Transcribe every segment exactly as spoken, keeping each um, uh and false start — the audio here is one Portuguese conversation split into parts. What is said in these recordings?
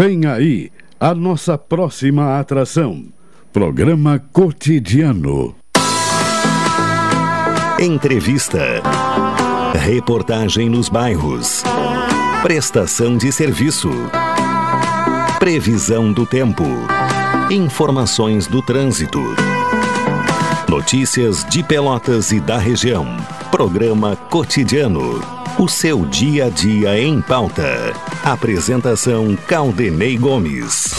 Vem aí a nossa próxima atração, programa cotidiano. Entrevista, reportagem nos bairros, prestação de serviço, previsão do tempo, informações do trânsito, notícias de Pelotas e da região. Programa cotidiano, o seu dia a dia em pauta. Apresentação Caldenei Gomes.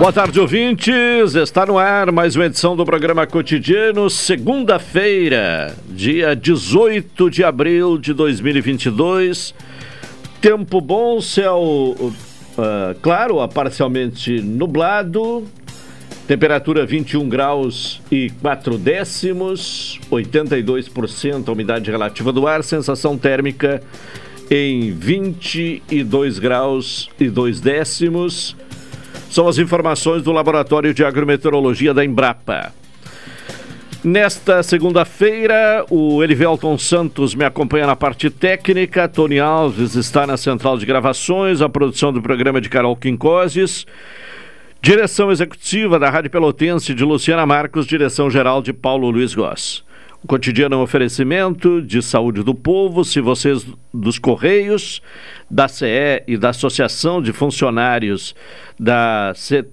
Boa tarde, ouvintes. Está no ar mais uma edição do programa cotidiano, segunda-feira, dia dezoito de abril de dois mil e vinte e dois. Tempo bom, céu uh, claro, a parcialmente nublado, temperatura vinte e um graus e quatro décimos, oitenta e dois por cento a umidade relativa do ar, sensação térmica em vinte e dois graus e dois décimos. São as informações do Laboratório de Agrometeorologia da Embrapa. Nesta segunda-feira, o Elivelton Santos me acompanha na parte técnica, Tony Alves está na central de gravações, a produção do programa de Carol Quincoses, direção executiva da Rádio Pelotense de Luciana Marcos, direção geral de Paulo Luiz Goss. O cotidiano é um oferecimento de Saúde do Povo, se vocês dos Correios, da C E e da Associação de Funcionários da C T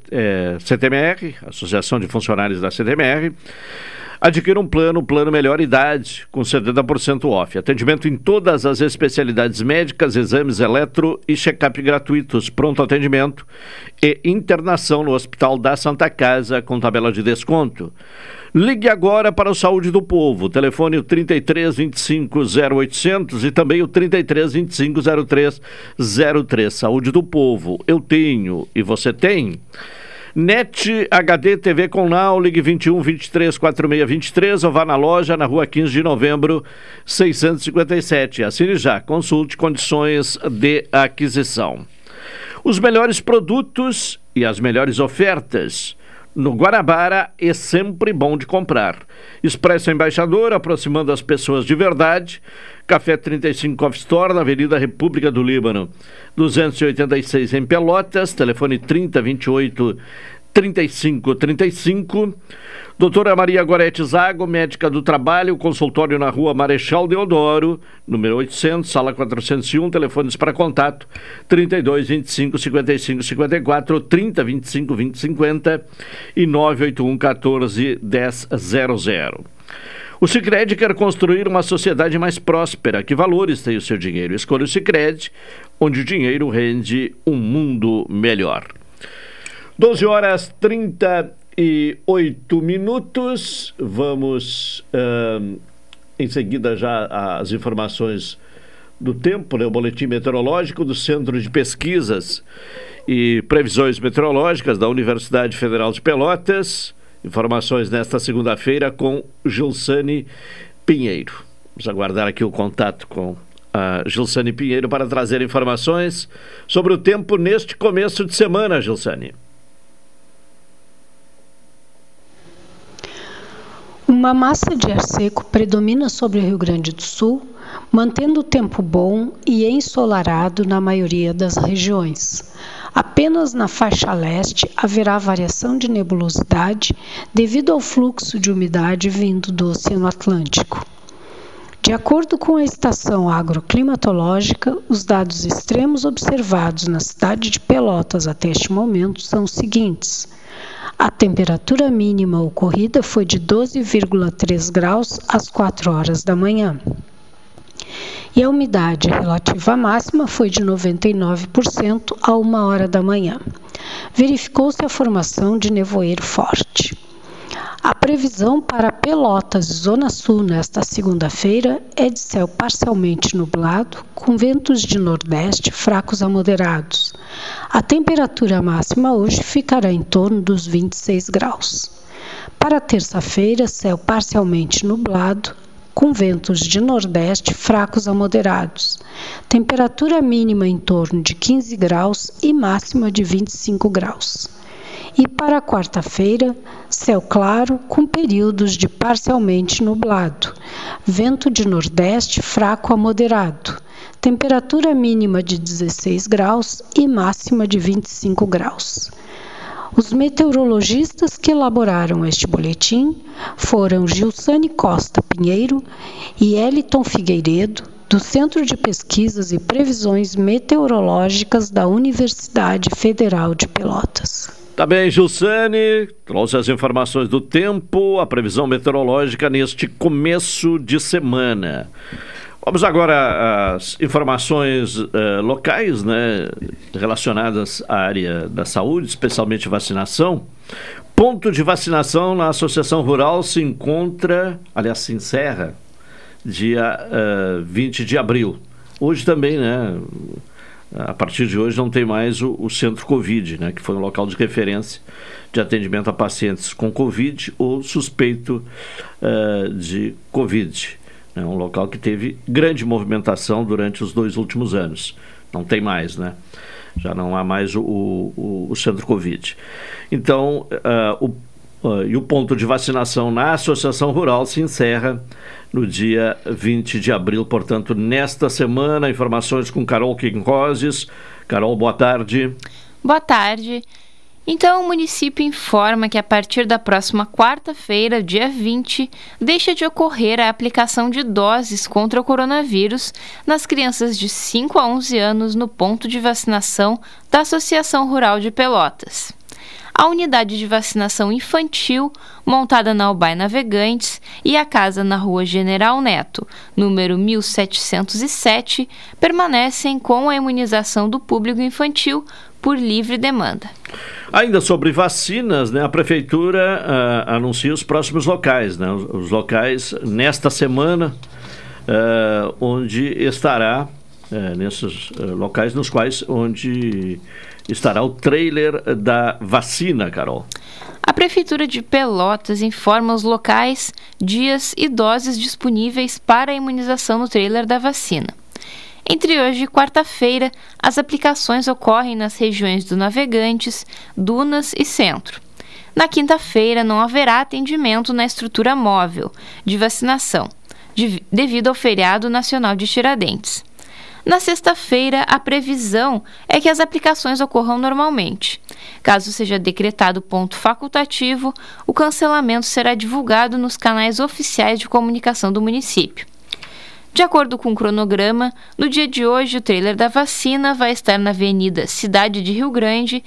M R, Associação de Funcionários da C T M R, adquira um plano, plano Melhor Idade, com setenta por cento off. Atendimento em todas as especialidades médicas, exames eletro e check-up gratuitos, pronto atendimento e internação no Hospital da Santa Casa com tabela de desconto. Ligue agora para o Saúde do Povo, telefone trinta e três, vinte e cinco, zero oitocentos e também o trinta e três, vinte e cinco, zero três zero três. Saúde do Povo, eu tenho e você tem. Net H D T V com Now, ligue vinte e um, vinte e três, quarenta e seis, vinte e três ou vá na loja na rua quinze de novembro, seiscentos e cinquenta e sete. Assine já, consulte condições de aquisição. Os melhores produtos e as melhores ofertas. No Guanabara é sempre bom de comprar. Expresso Embaixador, aproximando as pessoas de verdade. Café trinta e cinco Coffee Store, na Avenida República do Líbano, duzentos e oitenta e seis, em Pelotas. Telefone trinta, vinte e oito, trinta e cinco, trinta e cinco. Doutora Maria Goretti Zago, médica do trabalho, consultório na rua Marechal Deodoro, número oitocentos, sala quatrocentos e um, telefones para contato, trinta e dois, vinte e cinco, cinquenta e cinco, cinquenta e quatro, trinta, vinte e cinco, vinte e cinquenta e nove oito um, quatorze, dez, zero zero. O Sicredi quer construir uma sociedade mais próspera. Que valores tem o seu dinheiro? Escolha o Sicredi, onde o dinheiro rende um mundo melhor. doze horas, trinta e oito minutos, vamos uh, em seguida já as informações do tempo, né? O boletim meteorológico do Centro de Pesquisas e Previsões Meteorológicas da Universidade Federal de Pelotas, informações nesta segunda-feira com Gilsoni Pinheiro. Vamos aguardar aqui o contato com a Gilsoni Pinheiro para trazer informações sobre o tempo neste começo de semana, Gilsoni. Uma massa de ar seco predomina sobre o Rio Grande do Sul, mantendo o tempo bom e ensolarado na maioria das regiões. Apenas na faixa leste haverá variação de nebulosidade devido ao fluxo de umidade vindo do Oceano Atlântico. De acordo com a estação agroclimatológica, os dados extremos observados na cidade de Pelotas até este momento são os seguintes. A temperatura mínima ocorrida foi de doze vírgula três graus às quatro horas da manhã. E a umidade relativa máxima foi de noventa e nove por cento a uma hora da manhã. Verificou-se a formação de nevoeiro forte. A previsão para Pelotas e Zona Sul nesta segunda-feira é de céu parcialmente nublado, com ventos de nordeste fracos a moderados. A temperatura máxima hoje ficará em torno dos vinte e seis graus. Para terça-feira, céu parcialmente nublado, com ventos de nordeste fracos a moderados. Temperatura mínima em torno de quinze graus e máxima de vinte e cinco graus. E para quarta-feira, céu claro com períodos de parcialmente nublado. Vento de nordeste fraco a moderado. Temperatura mínima de dezesseis graus e máxima de vinte e cinco graus. Os meteorologistas que elaboraram este boletim foram Gilsoni Costa Pinheiro e Eliton Figueiredo, do Centro de Pesquisas e Previsões Meteorológicas da Universidade Federal de Pelotas. Tá bem, Gilsoni, trouxe as informações do tempo, a previsão meteorológica neste começo de semana. Vamos agora às informações uh, locais, né, relacionadas à área da saúde, especialmente vacinação. Ponto de vacinação na Associação Rural se encontra, aliás, se encerra, dia uh, vinte de abril. Hoje também, né, a partir de hoje não tem mais o, o Centro Covid, né, que foi um local de referência de atendimento a pacientes com Covid ou suspeito uh, de Covid. É um local que teve grande movimentação durante os dois últimos anos. Não tem mais, né? Já não há mais o, o, o Centro Covid. Então, uh, o, uh, e o ponto de vacinação na Associação Rural se encerra no dia vinte de abril. Portanto, nesta semana, informações com Carol Quincoses. Carol, boa tarde. Boa tarde. Então, o município informa que a partir da próxima quarta-feira, dia vinte, deixa de ocorrer a aplicação de doses contra o coronavírus nas crianças de cinco a onze anos no ponto de vacinação da Associação Rural de Pelotas. A unidade de vacinação infantil, montada na Albai Navegantes, e a casa na Rua General Neto, número mil setecentos e sete, permanecem com a imunização do público infantil por livre demanda. Ainda sobre vacinas, né, a Prefeitura uh, anuncia os próximos locais, né, os, os locais nesta semana, uh, onde estará, uh, nesses uh, locais nos quais, onde... estará o trailer da vacina, Carol. A Prefeitura de Pelotas informa os locais, dias e doses disponíveis para a imunização no trailer da vacina. Entre hoje e quarta-feira, as aplicações ocorrem nas regiões do Navegantes, Dunas e Centro. Na quinta-feira, não haverá atendimento na estrutura móvel de vacinação, de, devido ao feriado nacional de Tiradentes. Na sexta-feira, a previsão é que as aplicações ocorram normalmente. Caso seja decretado ponto facultativo, o cancelamento será divulgado nos canais oficiais de comunicação do município. De acordo com o cronograma, no dia de hoje o trailer da vacina vai estar na Avenida Cidade de Rio Grande,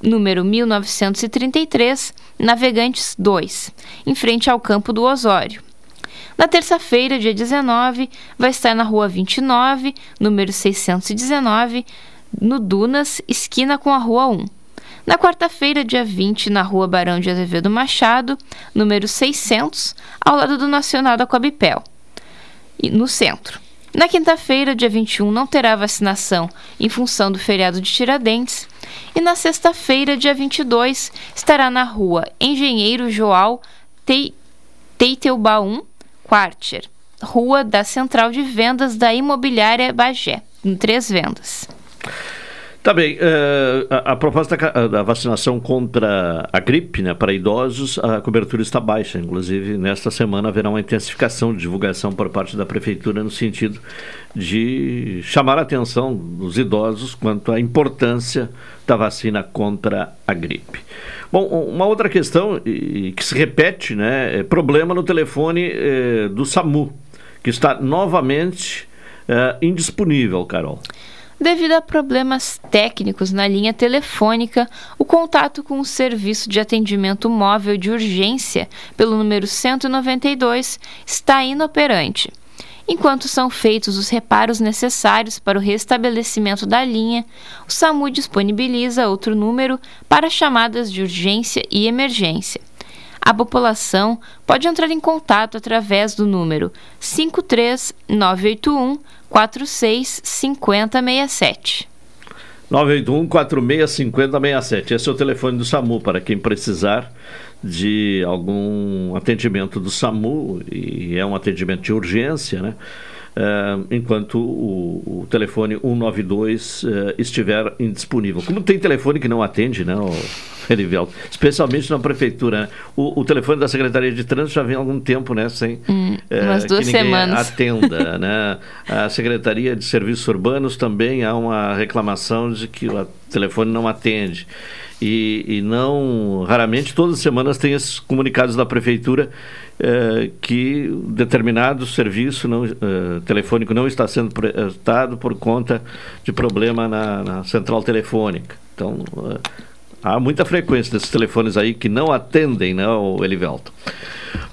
número mil novecentos e trinta e três, Navegantes dois, em frente ao Campo do Osório. Na terça-feira, dia dezenove, vai estar na Rua vinte e nove, número seiscentos e dezenove, no Dunas, esquina com a Rua um. Na quarta-feira, dia vinte, na Rua Barão de Azevedo Machado, número seiscentos, ao lado do Nacional da Cobipel, no centro. Na quinta-feira, dia vinte e um, não terá vacinação em função do feriado de Tiradentes. E na sexta-feira, dia vinte e dois, estará na Rua Engenheiro João Teitelbaum, Quartier, Rua da Central de Vendas da Imobiliária Bagé, em três vendas. Tá bem, uh, a, a proposta da vacinação contra a gripe, né, para idosos, a cobertura está baixa. Inclusive, nesta semana haverá uma intensificação de divulgação por parte da Prefeitura no sentido de chamar a atenção dos idosos quanto à importância da vacina contra a gripe. Bom, uma outra questão e, que se repete, né, é problema no telefone eh, do SAMU, que está novamente eh, indisponível, Carol. Devido a problemas técnicos na linha telefônica, o contato com o Serviço de Atendimento Móvel de Urgência, pelo número cento e noventa e dois, está inoperante. Enquanto são feitos os reparos necessários para o restabelecimento da linha, o SAMU disponibiliza outro número para chamadas de urgência e emergência. A população pode entrar em contato através do número cinco três nove oito um quatro seis cinco zero seis sete. nove oito um quatro seis cinco zero seis sete. Esse é o telefone do SAMU para quem precisar de algum atendimento do SAMU, e é um atendimento de urgência, né? Uh, enquanto o, o telefone um nove dois uh, estiver indisponível. Como tem telefone que não atende, né, Elivelton? Especialmente na prefeitura, né? o, o telefone da Secretaria de Trânsito já vem há algum tempo, né, sem hum, umas uh, duas que ninguém semanas. atenda, né? A Secretaria de Serviços Urbanos também há uma reclamação de que o telefone não atende. E, e não, raramente, todas as semanas tem esses comunicados da prefeitura eh, que determinado serviço não, eh, telefônico não está sendo prestado por conta de problema na, na central telefônica. Então, eh, há muita frequência desses telefones aí que não atendem, né, o Elivelton?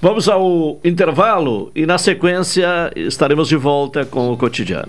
Vamos ao intervalo e, na sequência, estaremos de volta com o cotidiano.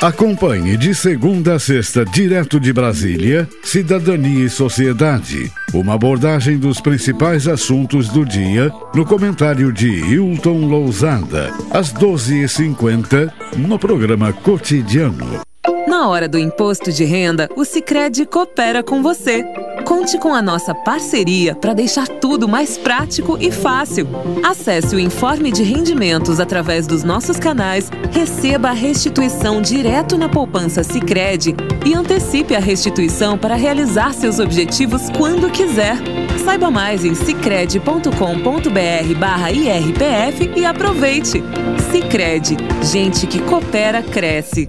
Acompanhe de segunda a sexta, direto de Brasília, Cidadania e Sociedade. Uma abordagem dos principais assuntos do dia, no comentário de Hilton Lousada, às doze e cinquenta, no programa Cotidiano. Na hora do imposto de renda, o Sicredi coopera com você. Conte com a nossa parceria para deixar tudo mais prático e fácil. Acesse o informe de rendimentos através dos nossos canais, receba a restituição direto na poupança Sicredi e antecipe a restituição para realizar seus objetivos quando quiser. Saiba mais em sicredi ponto com ponto br barra I R P F e aproveite. Sicredi, gente que coopera, cresce.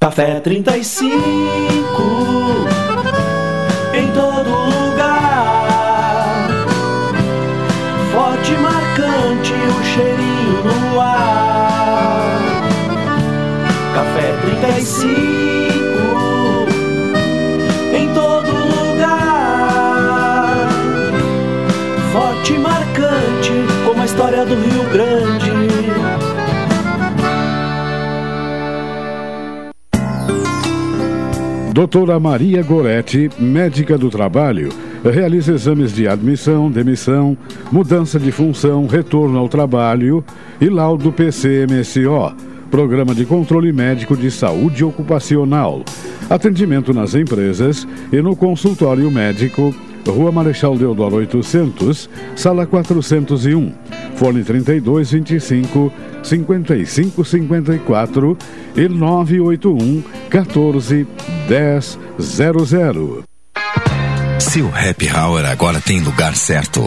Café trinta e cinco, em todo lugar, forte e marcante o cheirinho no ar. Café trinta e cinco, em todo lugar, forte e marcante como a história do Rio Grande. Doutora Maria Goretti, médica do trabalho, realiza exames de admissão, demissão, mudança de função, retorno ao trabalho e laudo P C M S O, Programa de Controle Médico de Saúde Ocupacional. Atendimento nas empresas e no consultório médico, Rua Marechal Deodoro oitocentos, Sala quatrocentos e um, Fone trinta e dois, vinte e cinco, cinquenta e cinco, cinquenta e quatro e nove oito um, quatorze, dez, zero zero. Seu Happy Hour agora tem lugar certo.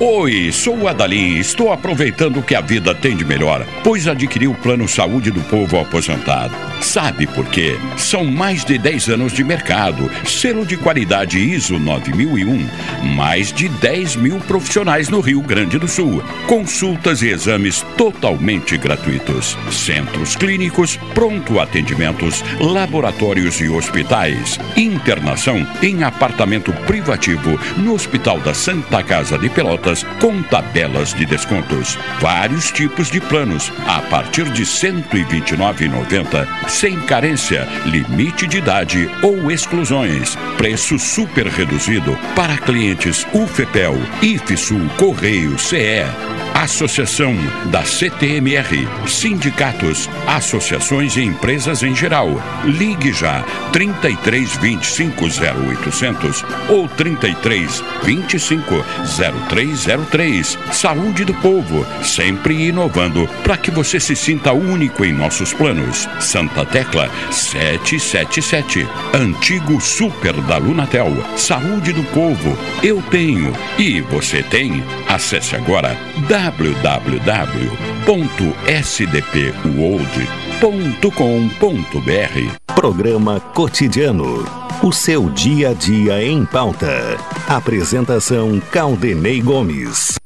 Oi, sou o Adalim e estou aproveitando o que a vida tem de melhor, pois adquiri o Plano Saúde do Povo Aposentado. Sabe por quê? São mais de dez anos de mercado, selo de qualidade I S O nove mil e um, mais de dez mil profissionais no Rio Grande do Sul, consultas e exames totalmente gratuitos, centros clínicos, pronto atendimentos, laboratórios e hospitais, internação em apartamento privativo no Hospital da Santa Casa de Pelotas com tabelas de descontos. Vários tipos de planos, a partir de cento e vinte e nove reais e noventa centavos, sem carência, limite de idade ou exclusões. Preço super reduzido para clientes U F E P E L, IFSUL, Correio, C E, Associação da C T M R, sindicatos, associações e empresas em geral. Ligue já trinta e três, vinte e cinco, zero oitocentos ou trinta e três, vinte e cinco, zero três zero três. Saúde do Povo, sempre inovando para que você se sinta único em nossos planos. Santa Tecla sete sete sete, antigo super da Lunatel. Saúde do Povo, eu tenho e você tem. Acesse agora w w w ponto s d p world ponto com ponto b r. Programa Cotidiano. O seu dia a dia em pauta. Apresentação Caldenei Gomes.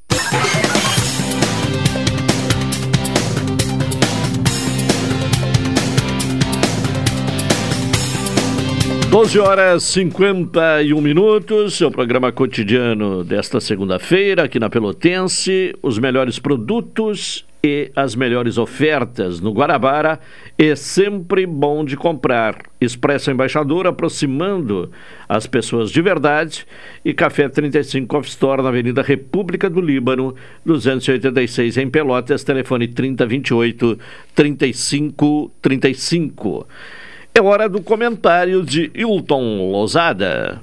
doze horas e cinquenta e um minutos, seu programa cotidiano desta segunda-feira aqui na Pelotense, os melhores produtos e as melhores ofertas no Guarabara é sempre bom de comprar. Expresso Embaixador, aproximando as pessoas de verdade, e Café trinta e cinco Off Store na Avenida República do Líbano, duzentos e oitenta e seis em Pelotas, telefone trinta, vinte e oito, trinta e cinco, trinta e cinco. É hora do comentário de Hilton Lousada.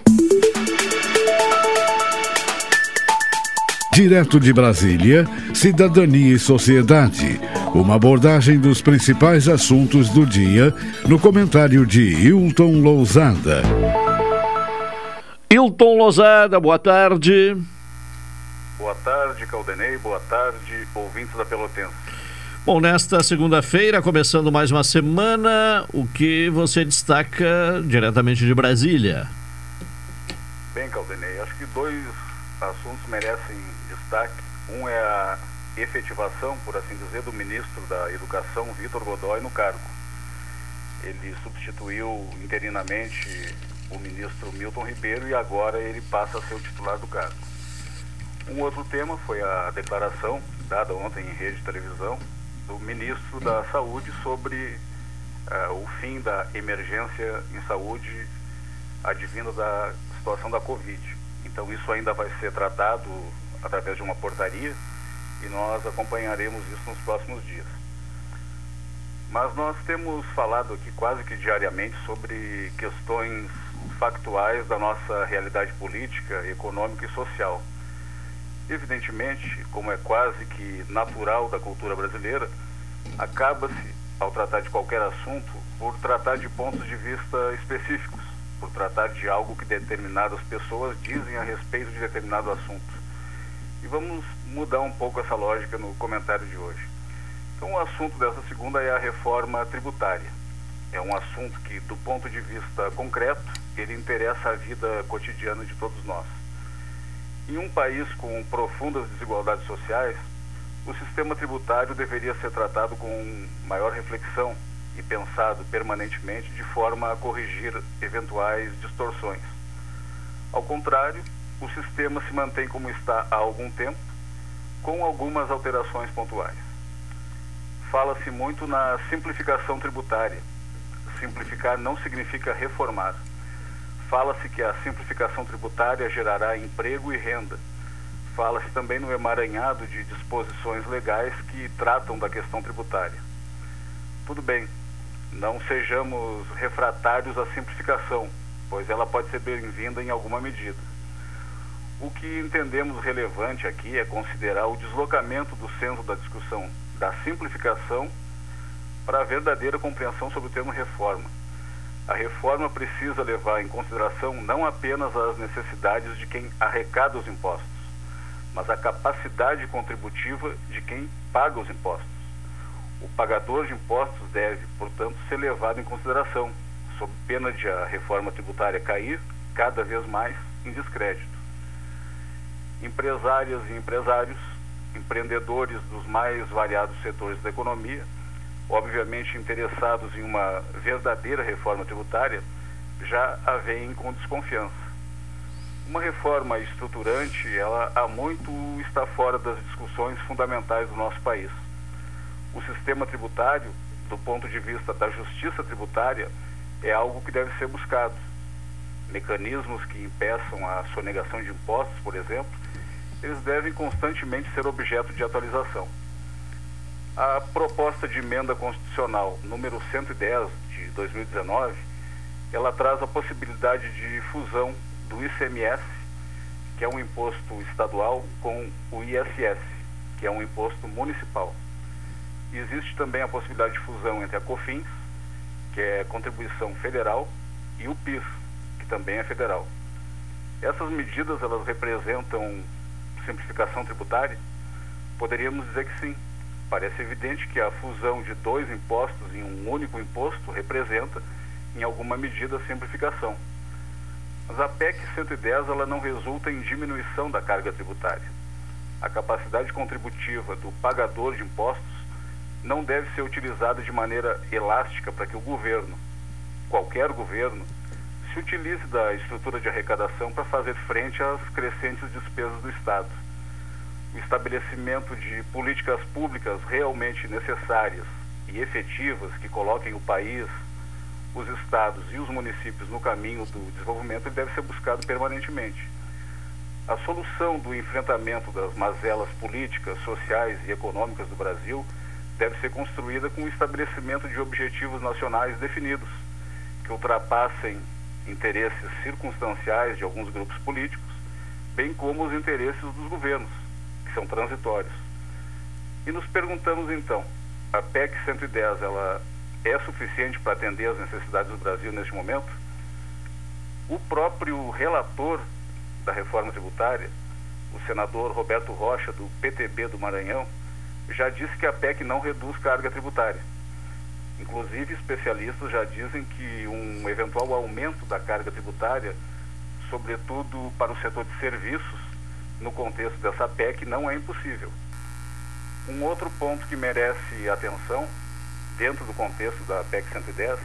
Direto de Brasília, Cidadania e Sociedade. Uma abordagem dos principais assuntos do dia no comentário de Hilton Lousada. Hilton Lousada, boa tarde. Boa tarde, Caldenei. Boa tarde, ouvintes da Pelotense. Bom, nesta segunda-feira, começando mais uma semana, o que você destaca diretamente de Brasília? Bem, Caldenei, acho que dois assuntos merecem destaque. Um é a efetivação, por assim dizer, do ministro da Educação, Victor Godoy, no cargo. Ele substituiu interinamente o ministro Milton Ribeiro e agora ele passa a ser o titular do cargo. Um outro tema foi a declaração dada ontem em rede de televisão do ministro da Saúde sobre uh, o fim da emergência em saúde advinda da situação da Covid. Então isso ainda vai ser tratado através de uma portaria e nós acompanharemos isso nos próximos dias. Mas nós temos falado aqui quase que diariamente sobre questões factuais da nossa realidade política, econômica e social. Evidentemente, como é quase que natural da cultura brasileira, acaba-se, ao tratar de qualquer assunto, por tratar de pontos de vista específicos, por tratar de algo que determinadas pessoas dizem a respeito de determinado assunto. E vamos mudar um pouco essa lógica no comentário de hoje. Então, o assunto dessa segunda é a reforma tributária. É um assunto que, do ponto de vista concreto, ele interessa a vida cotidiana de todos nós. Em um país com profundas desigualdades sociais, o sistema tributário deveria ser tratado com maior reflexão e pensado permanentemente de forma a corrigir eventuais distorções. Ao contrário, o sistema se mantém como está há algum tempo, com algumas alterações pontuais. Fala-se muito na simplificação tributária. Simplificar não significa reformar. Fala-se que a simplificação tributária gerará emprego e renda. Fala-se também no emaranhado de disposições legais que tratam da questão tributária. Tudo bem, não sejamos refratários à simplificação, pois ela pode ser bem-vinda em alguma medida. O que entendemos relevante aqui é considerar o deslocamento do centro da discussão da simplificação para a verdadeira compreensão sobre o termo reforma. A reforma precisa levar em consideração não apenas as necessidades de quem arrecada os impostos, mas a capacidade contributiva de quem paga os impostos. O pagador de impostos deve, portanto, ser levado em consideração, sob pena de a reforma tributária cair cada vez mais em descrédito. Empresárias e empresários, empreendedores dos mais variados setores da economia, obviamente interessados em uma verdadeira reforma tributária, já a veem com desconfiança. uma reforma estruturante, ela há muito está fora das discussões fundamentais do nosso país. O sistema tributário, do ponto de vista da justiça tributária, é algo que deve ser buscado. Mecanismos que impeçam a sonegação de impostos, por exemplo, eles devem constantemente ser objeto de atualização. A proposta de emenda constitucional número cento e dez de dois mil e dezenove, ela traz a possibilidade de fusão do I C M S, que é um imposto estadual, com o I S S, que é um imposto municipal. Existe também a possibilidade de fusão entre a COFINS, que é contribuição federal, e o P I S, que também é federal. Essas medidas, elas representam simplificação tributária? Poderíamos dizer que sim. Parece evidente que a fusão de dois impostos em um único imposto representa, em alguma medida, a simplificação. Mas a P E C cento e dez, ela não resulta em diminuição da carga tributária. A capacidade contributiva do pagador de impostos não deve ser utilizada de maneira elástica para que o governo, qualquer governo, se utilize da estrutura de arrecadação para fazer frente às crescentes despesas do Estado. O estabelecimento de políticas públicas realmente necessárias e efetivas que coloquem o país, os estados e os municípios no caminho do desenvolvimento deve ser buscado permanentemente. A solução do enfrentamento das mazelas políticas, sociais e econômicas do Brasil deve ser construída com o estabelecimento de objetivos nacionais definidos, que ultrapassem interesses circunstanciais de alguns grupos políticos, bem como os interesses dos governos, que são transitórios. E nos perguntamos então, a P E C cento e dez, ela é suficiente para atender às necessidades do Brasil neste momento? O próprio relator da reforma tributária, o senador Roberto Rocha, do P T B do Maranhão, já disse que a P E C não reduz carga tributária. Inclusive, especialistas já dizem que um eventual aumento da carga tributária, sobretudo para o setor de serviços, no contexto dessa P E C, não é impossível. Um outro ponto que merece atenção dentro do contexto da P E C cento e dez,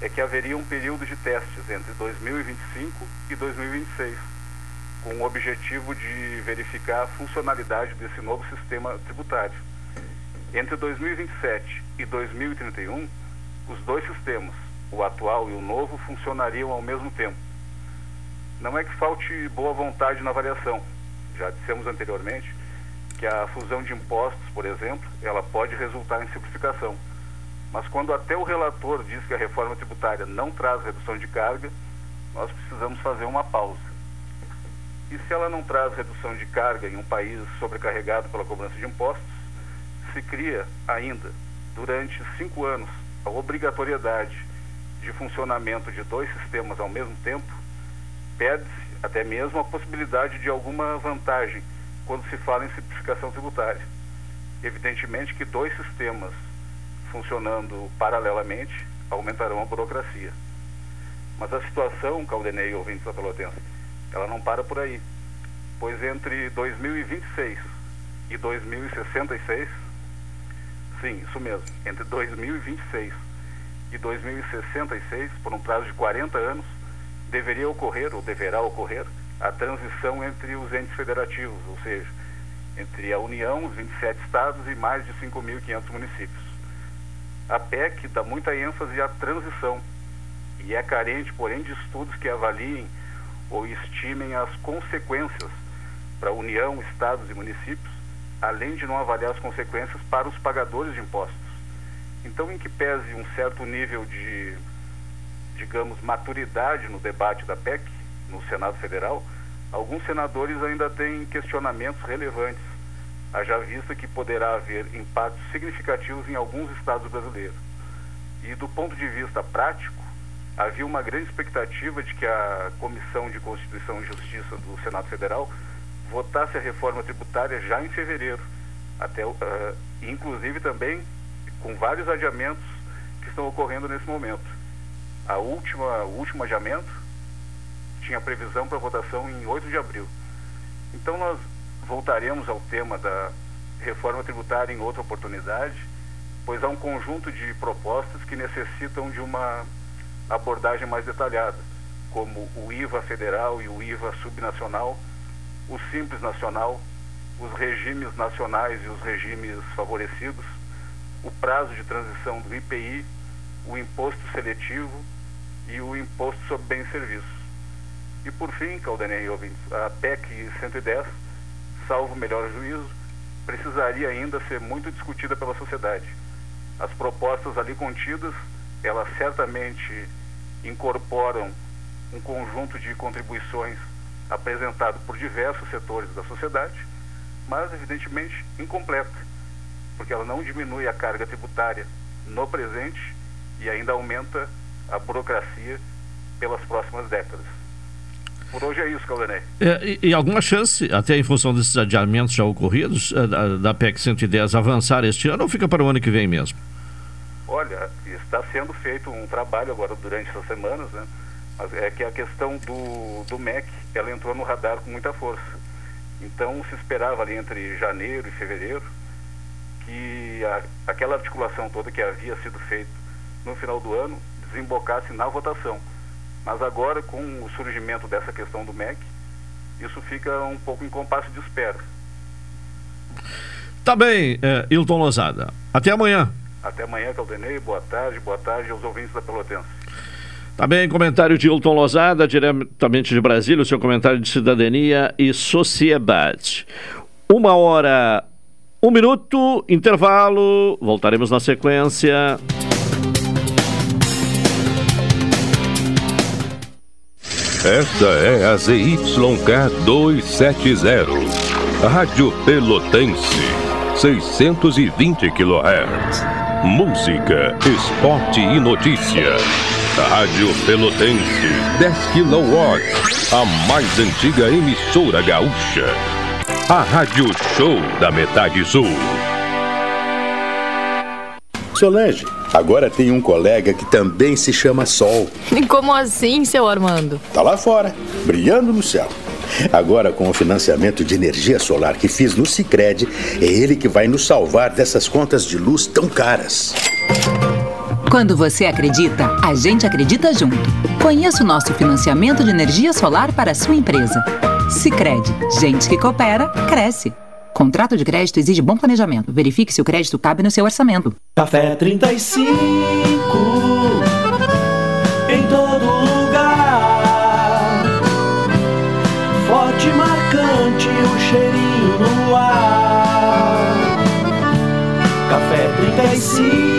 é que haveria um período de testes entre dois mil e vinte e cinco e dois mil e vinte e seis, com o objetivo de verificar a funcionalidade desse novo sistema tributário. Entre dois mil e vinte e sete e dois mil e trinta e um, os dois sistemas, o atual e o novo, funcionariam ao mesmo tempo. Não é que falte boa vontade na avaliação. Já dissemos anteriormente que a fusão de impostos, por exemplo, ela pode resultar em simplificação. Mas quando até o relator diz que a reforma tributária não traz redução de carga, nós precisamos fazer uma pausa. E se ela não traz redução de carga em um país sobrecarregado pela cobrança de impostos, se cria ainda, durante cinco anos, a obrigatoriedade de funcionamento de dois sistemas ao mesmo tempo, perde-se até mesmo a possibilidade de alguma vantagem quando se fala em simplificação tributária. Evidentemente que dois sistemas funcionando paralelamente aumentarão a burocracia. Mas a situação, Caldenei e ouvintes da Pelotense, ela não para por aí, pois entre dois mil e vinte e seis e dois mil e sessenta e seis, sim, isso mesmo, entre dois mil e vinte e seis e dois mil e sessenta e seis, por um prazo de quarenta anos, deveria ocorrer, ou deverá ocorrer, a transição entre os entes federativos, ou seja, entre a União, os vinte e sete estados e mais de cinco mil e quinhentos municípios. A P E C dá muita ênfase à transição e é carente, porém, de estudos que avaliem ou estimem as consequências para a União, estados e municípios, além de não avaliar as consequências para os pagadores de impostos. Então, em que pese um certo nível de, digamos, maturidade no debate da P E C, no Senado Federal, alguns senadores ainda têm questionamentos relevantes, haja vista que poderá haver impactos significativos em alguns estados brasileiros. E do ponto de vista prático, havia uma grande expectativa de que a Comissão de Constituição e Justiça do Senado Federal votasse a reforma tributária já em fevereiro, até, uh, inclusive também com vários adiamentos que estão ocorrendo nesse momento. A última, o último adiamento tinha previsão para votação em oito de abril. Então nós voltaremos ao tema da reforma tributária em outra oportunidade, pois há um conjunto de propostas que necessitam de uma abordagem mais detalhada, como o I V A federal e o I V A subnacional, o Simples Nacional, os regimes nacionais e os regimes favorecidos, o prazo de transição do I P I, o imposto seletivo e o imposto sobre bens e serviços. E por fim, Caldenei e ouvintes, a P E C cento e dez, salvo melhor juízo, precisaria ainda ser muito discutida pela sociedade. As propostas ali contidas, elas certamente incorporam um conjunto de contribuições apresentado por diversos setores da sociedade, mas evidentemente incompleta, porque ela não diminui a carga tributária no presente e ainda aumenta a burocracia pelas próximas décadas. Por hoje é isso, Caldenei. É, e, e alguma chance, até em função desses adiamentos já ocorridos, da, da P E C cento e dez avançar este ano ou fica para o ano que vem mesmo? Olha, está sendo feito um trabalho agora durante essas semanas, né? Mas é que a questão do, do M E C, ela entrou no radar com muita força. Então, se esperava ali entre janeiro e fevereiro que a, aquela articulação toda que havia sido feita no final do ano desembocasse na votação. Mas agora, com o surgimento dessa questão do M E C, isso fica um pouco em compasso de espera. Tá bem, é, Hilton Lousada. Até amanhã. Até amanhã, Caldenei. Boa tarde, boa tarde aos ouvintes da Pelotense. Também comentário de Hilton Lousada, diretamente de Brasília, o seu comentário de cidadania e sociedade. Uma hora, um minuto, intervalo, voltaremos na sequência. Esta é a Z Y K duzentos e setenta, Rádio Pelotense, seiscentos e vinte quilohertz. Música, esporte e notícia. Rádio Pelotense, dez quilowatts, a mais antiga emissora gaúcha. A Rádio Show da Metade Sul. Solange, agora tem um colega que também se chama Sol. Como assim, seu Armando? Tá lá fora, brilhando no céu. Agora, com o financiamento de energia solar que fiz no Sicredi, é ele que vai nos salvar dessas contas de luz tão caras. Quando você acredita, a gente acredita junto. Conheça o nosso financiamento de energia solar para a sua empresa. Sicredi, gente que coopera, cresce. Contrato de crédito exige bom planejamento. Verifique se o crédito cabe no seu orçamento. Café trinta e cinco, em todo lugar. Forte, marcante, o cheirinho no ar. Café trinta e cinco.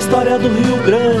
História do Rio Grande.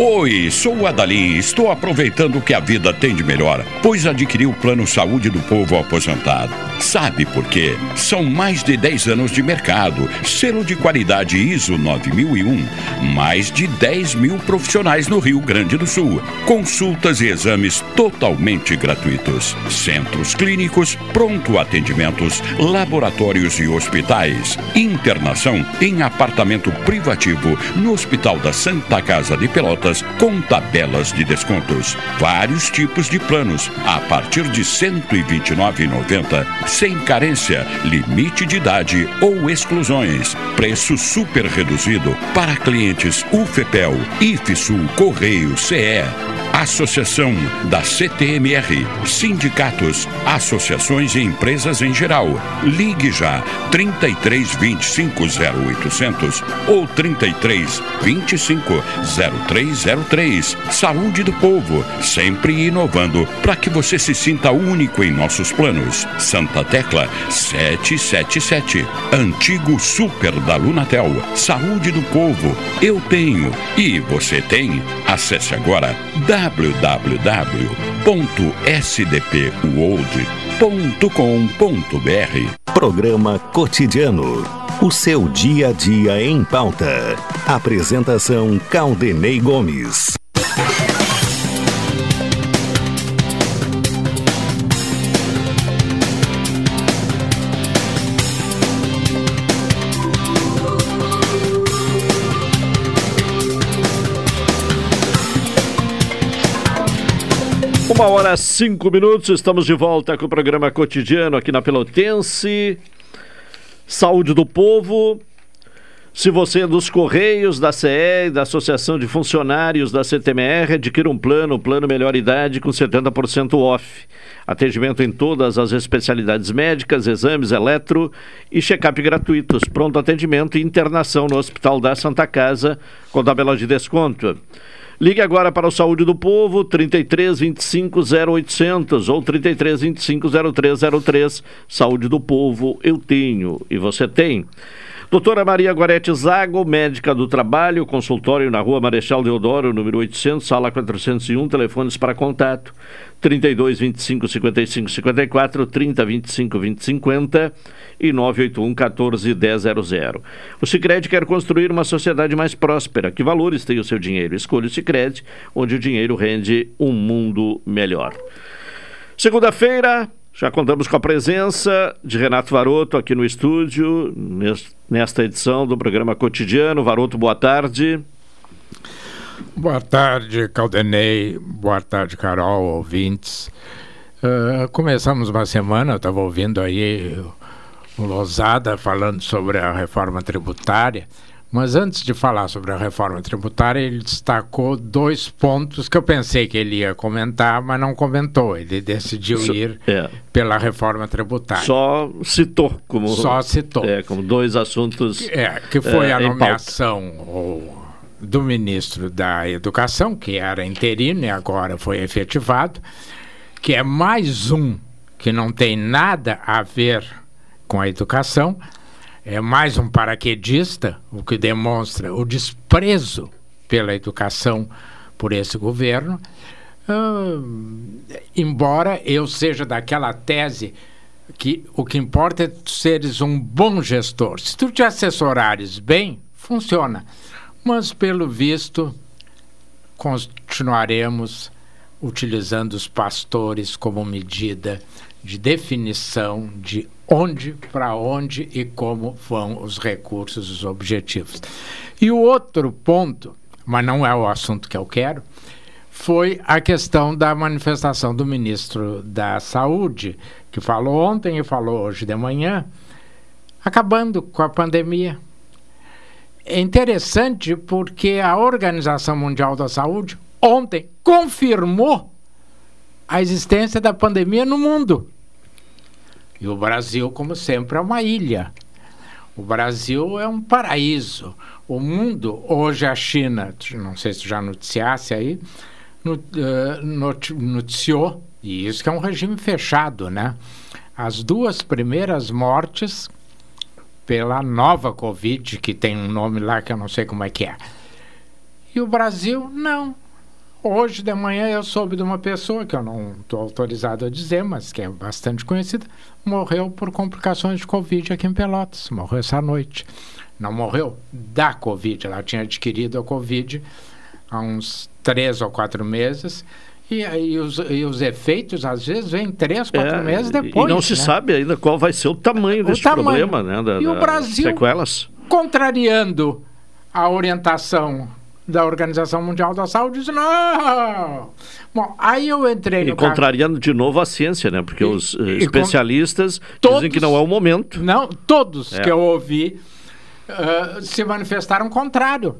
Oi, sou o Adalim e estou aproveitando o que a vida tem de melhor, pois adquiri o Plano Saúde do Povo Aposentado. Sabe por quê? São mais de dez anos de mercado, selo de qualidade I S O nove mil e um, mais de dez mil profissionais no Rio Grande do Sul, consultas e exames totalmente gratuitos, centros clínicos, pronto atendimentos, laboratórios e hospitais, internação em apartamento privativo no Hospital da Santa Casa de Pelotas, com tabelas de descontos. Vários tipos de planos a partir de cento e vinte e nove reais e noventa centavos, sem carência, limite de idade ou exclusões. Preço super reduzido para clientes UFPEL, IFSUL, Correio, C E, Associação da C T M R, sindicatos, associações e empresas em geral. Ligue já trinta e três, vinte e cinco, zero oitocentos ou trinta e três, vinte e cinco, zero trezentos e três. Saúde do Povo, sempre inovando para que você se sinta único em nossos planos. Santa alta tecla sete sete sete. Antigo Super da Lunatel. Saúde do povo. Eu tenho. E você tem? Acesse agora w w w ponto s d p world ponto com ponto b r. Programa Cotidiano. O seu dia a dia em pauta. Apresentação Caldenei Gomes. Uma hora e cinco minutos, estamos de volta com o programa Cotidiano aqui na Pelotense. Saúde do povo. Se você é dos Correios, da C E, da Associação de Funcionários da C T M R, adquira um plano, plano melhor idade com setenta por cento off. Atendimento em todas as especialidades médicas, exames, eletro e check-up gratuitos. Pronto atendimento e internação no Hospital da Santa Casa com tabela de desconto. Ligue agora para o Saúde do Povo, trinta e três, vinte e cinco, zero oitocentos ou trinta e três, vinte e cinco, zero três zero três. Saúde do Povo, eu tenho e você tem. Doutora Maria Goretti Zago, médica do trabalho, consultório na Rua Marechal Deodoro, número oitocentos, sala quatrocentos e um, telefones para contato, trinta e dois, vinte e cinco, cinquenta e cinco, cinquenta e quatro, trinta, vinte e cinco, vinte e cinquenta e nove oito um, um quatro, um zero, zero zero. O Sicredi quer construir uma sociedade mais próspera. Que valores tem o seu dinheiro? Escolha o Sicredi, onde o dinheiro rende um mundo melhor. Segunda-feira... Já contamos com a presença de Renato Varoto aqui no estúdio, nesta edição do programa Cotidiano. Varoto, boa tarde. Boa tarde, Caldenei. Boa tarde, Carol, ouvintes. Uh, começamos uma semana, eu estava ouvindo aí o Lousada falando sobre a reforma tributária. Mas antes de falar sobre a reforma tributária, ele destacou dois pontos que eu pensei que ele ia comentar, mas não comentou. Ele decidiu Isso, ir é. pela reforma tributária. Só citou. Como, Só citou. É, como dois assuntos. É, que foi é, a nomeação ou, do ministro da Educação, que era interino e agora foi efetivado, que é mais um que não tem nada a ver com a educação. É mais um paraquedista, o que demonstra o desprezo pela educação por esse governo. Hum, embora eu seja daquela tese que o que importa é tu seres um bom gestor. Se tu te assessorares bem, funciona. Mas, pelo visto, continuaremos utilizando os pastores como medida de definição de onde, para onde e como vão os recursos, os objetivos. E o outro ponto, mas não é o assunto que eu quero, foi a questão da manifestação do ministro da Saúde, que falou ontem e falou hoje de manhã, acabando com a pandemia. É interessante porque a Organização Mundial da Saúde ontem confirmou a existência da pandemia no mundo. E o Brasil, como sempre, é uma ilha. O Brasil é um paraíso. O mundo, hoje a China, não sei se já noticiasse aí, noticiou, e isso que é um regime fechado, né? As duas primeiras mortes pela nova Covid, que tem um nome lá que eu não sei como é que é. E o Brasil, não. Hoje de manhã eu soube de uma pessoa, que eu não estou autorizado a dizer, mas que é bastante conhecida, morreu por complicações de Covid aqui em Pelotas, morreu essa noite. Não morreu da Covid, ela tinha adquirido a Covid há uns três ou quatro meses, e, e, os, e os efeitos às vezes vêm três, quatro é, meses depois. E não se né? sabe ainda qual vai ser o tamanho desse o tamanho. problema, né? Da, e o Brasil, sequelas. contrariando a orientação da Organização Mundial da Saúde, disse, não! Bom, aí eu entrei e no... E contrariando de novo a ciência, né? Porque e, os e especialistas todos, dizem que não é o momento. Não, todos é. que eu ouvi uh, se manifestaram contrário.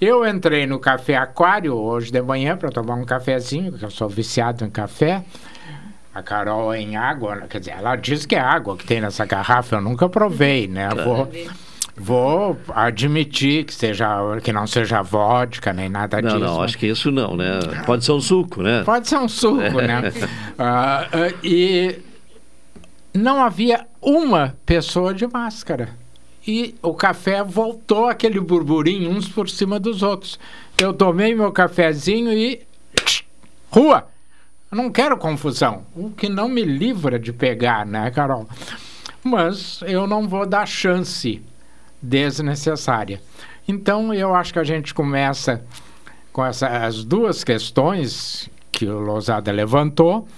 Eu entrei no Café Aquário hoje de manhã para tomar um cafezinho, porque eu sou viciado em café. A Carol é em água, quer dizer, ela diz que é água que tem nessa garrafa, eu nunca provei, né? Claro. Vou... Vou admitir que, seja, que não seja vodka, nem nada não, disso. Não, não, acho que isso não, né? Pode ser um suco, né? Pode ser um suco, é. né? Uh, uh, e não havia uma pessoa de máscara. E o café voltou aquele burburinho, uns por cima dos outros. Eu tomei meu cafezinho e... rua! Eu não quero confusão. O que não me livra de pegar, né, Carol? Mas eu não vou dar chance desnecessária. Então, eu acho que a gente começa com essa, as duas questões que o Lousada levantou.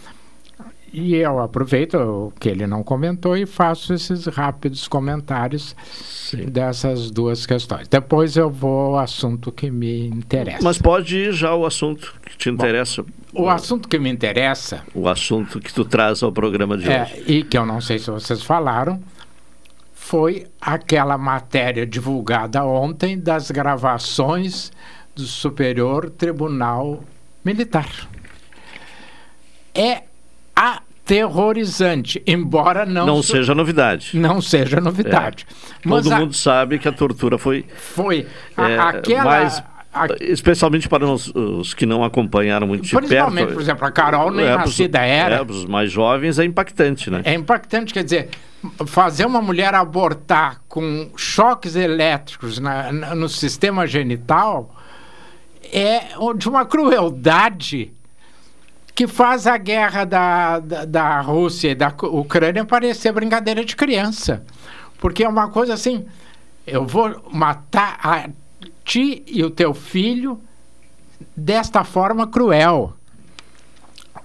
E eu aproveito o que ele não comentou e faço esses rápidos comentários. Sim. Dessas duas questões. Depois eu vou ao assunto que me interessa. Mas pode ir já ao assunto que te interessa. Bom, o assunto que me interessa... O assunto que tu traz ao programa de é, hoje. E que eu não sei se vocês falaram, foi aquela matéria divulgada ontem das gravações do Superior Tribunal Militar. É a aterrorizante, embora não... Não seja novidade. Não seja novidade. É. Mas todo a... mundo sabe que a tortura foi... Foi. A, é, aquela... Mais, a... Especialmente para os, os que não acompanharam muito de perto. Principalmente, por exemplo, a Carol nem é, nascida é, era. É, os mais jovens é impactante, né? É impactante, quer dizer, fazer uma mulher abortar com choques elétricos na, na, no sistema genital é de uma crueldade... que faz a guerra da, da, da Rússia e da Ucrânia parecer brincadeira de criança. Porque é uma coisa assim, eu vou matar a ti e o teu filho desta forma cruel.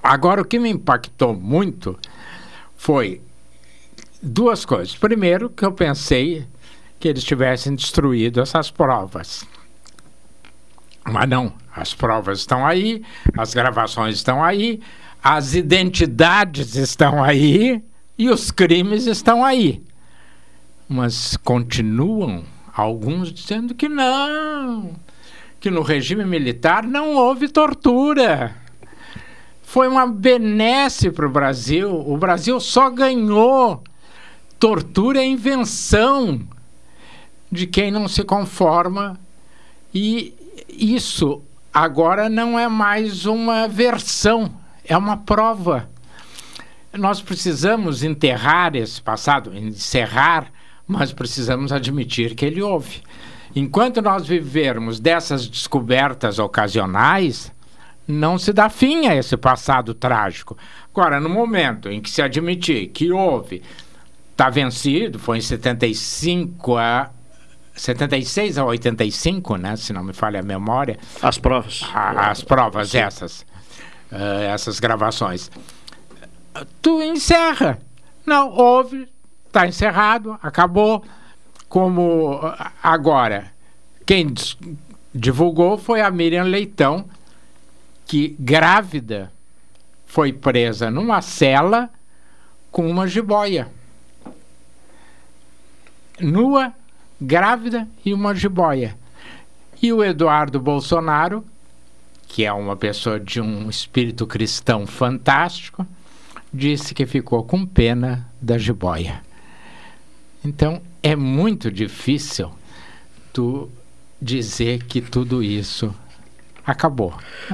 Agora, o que me impactou muito foi duas coisas. Primeiro, que eu pensei que eles tivessem destruído essas provas. Mas não, as provas estão aí, as gravações estão aí, as identidades estão aí e os crimes estão aí. Mas continuam alguns dizendo que não, que no regime militar não houve tortura. Foi uma benesse para o Brasil, o Brasil só ganhou. Tortura é invenção de quem não se conforma e... Isso agora não é mais uma versão, é uma prova. Nós precisamos enterrar esse passado, encerrar, mas precisamos admitir que ele houve. Enquanto nós vivermos dessas descobertas ocasionais, não se dá fim a esse passado trágico. Agora, no momento em que se admitir que houve, está vencido, foi em setenta e cinco a... setenta e seis a oitenta e cinco, né, se não me falha a memória. As provas. A, as provas, Sim. essas. Uh, essas gravações. Tu encerra. Não, houve, está encerrado, acabou. Como agora, quem divulgou foi a Miriam Leitão, que grávida foi presa numa cela com uma jiboia. Nua. Grávida e uma jiboia. E o Eduardo Bolsonaro, que é uma pessoa de um espírito cristão fantástico, disse que ficou com pena da jiboia. Então, é muito difícil tu dizer que tudo isso acabou.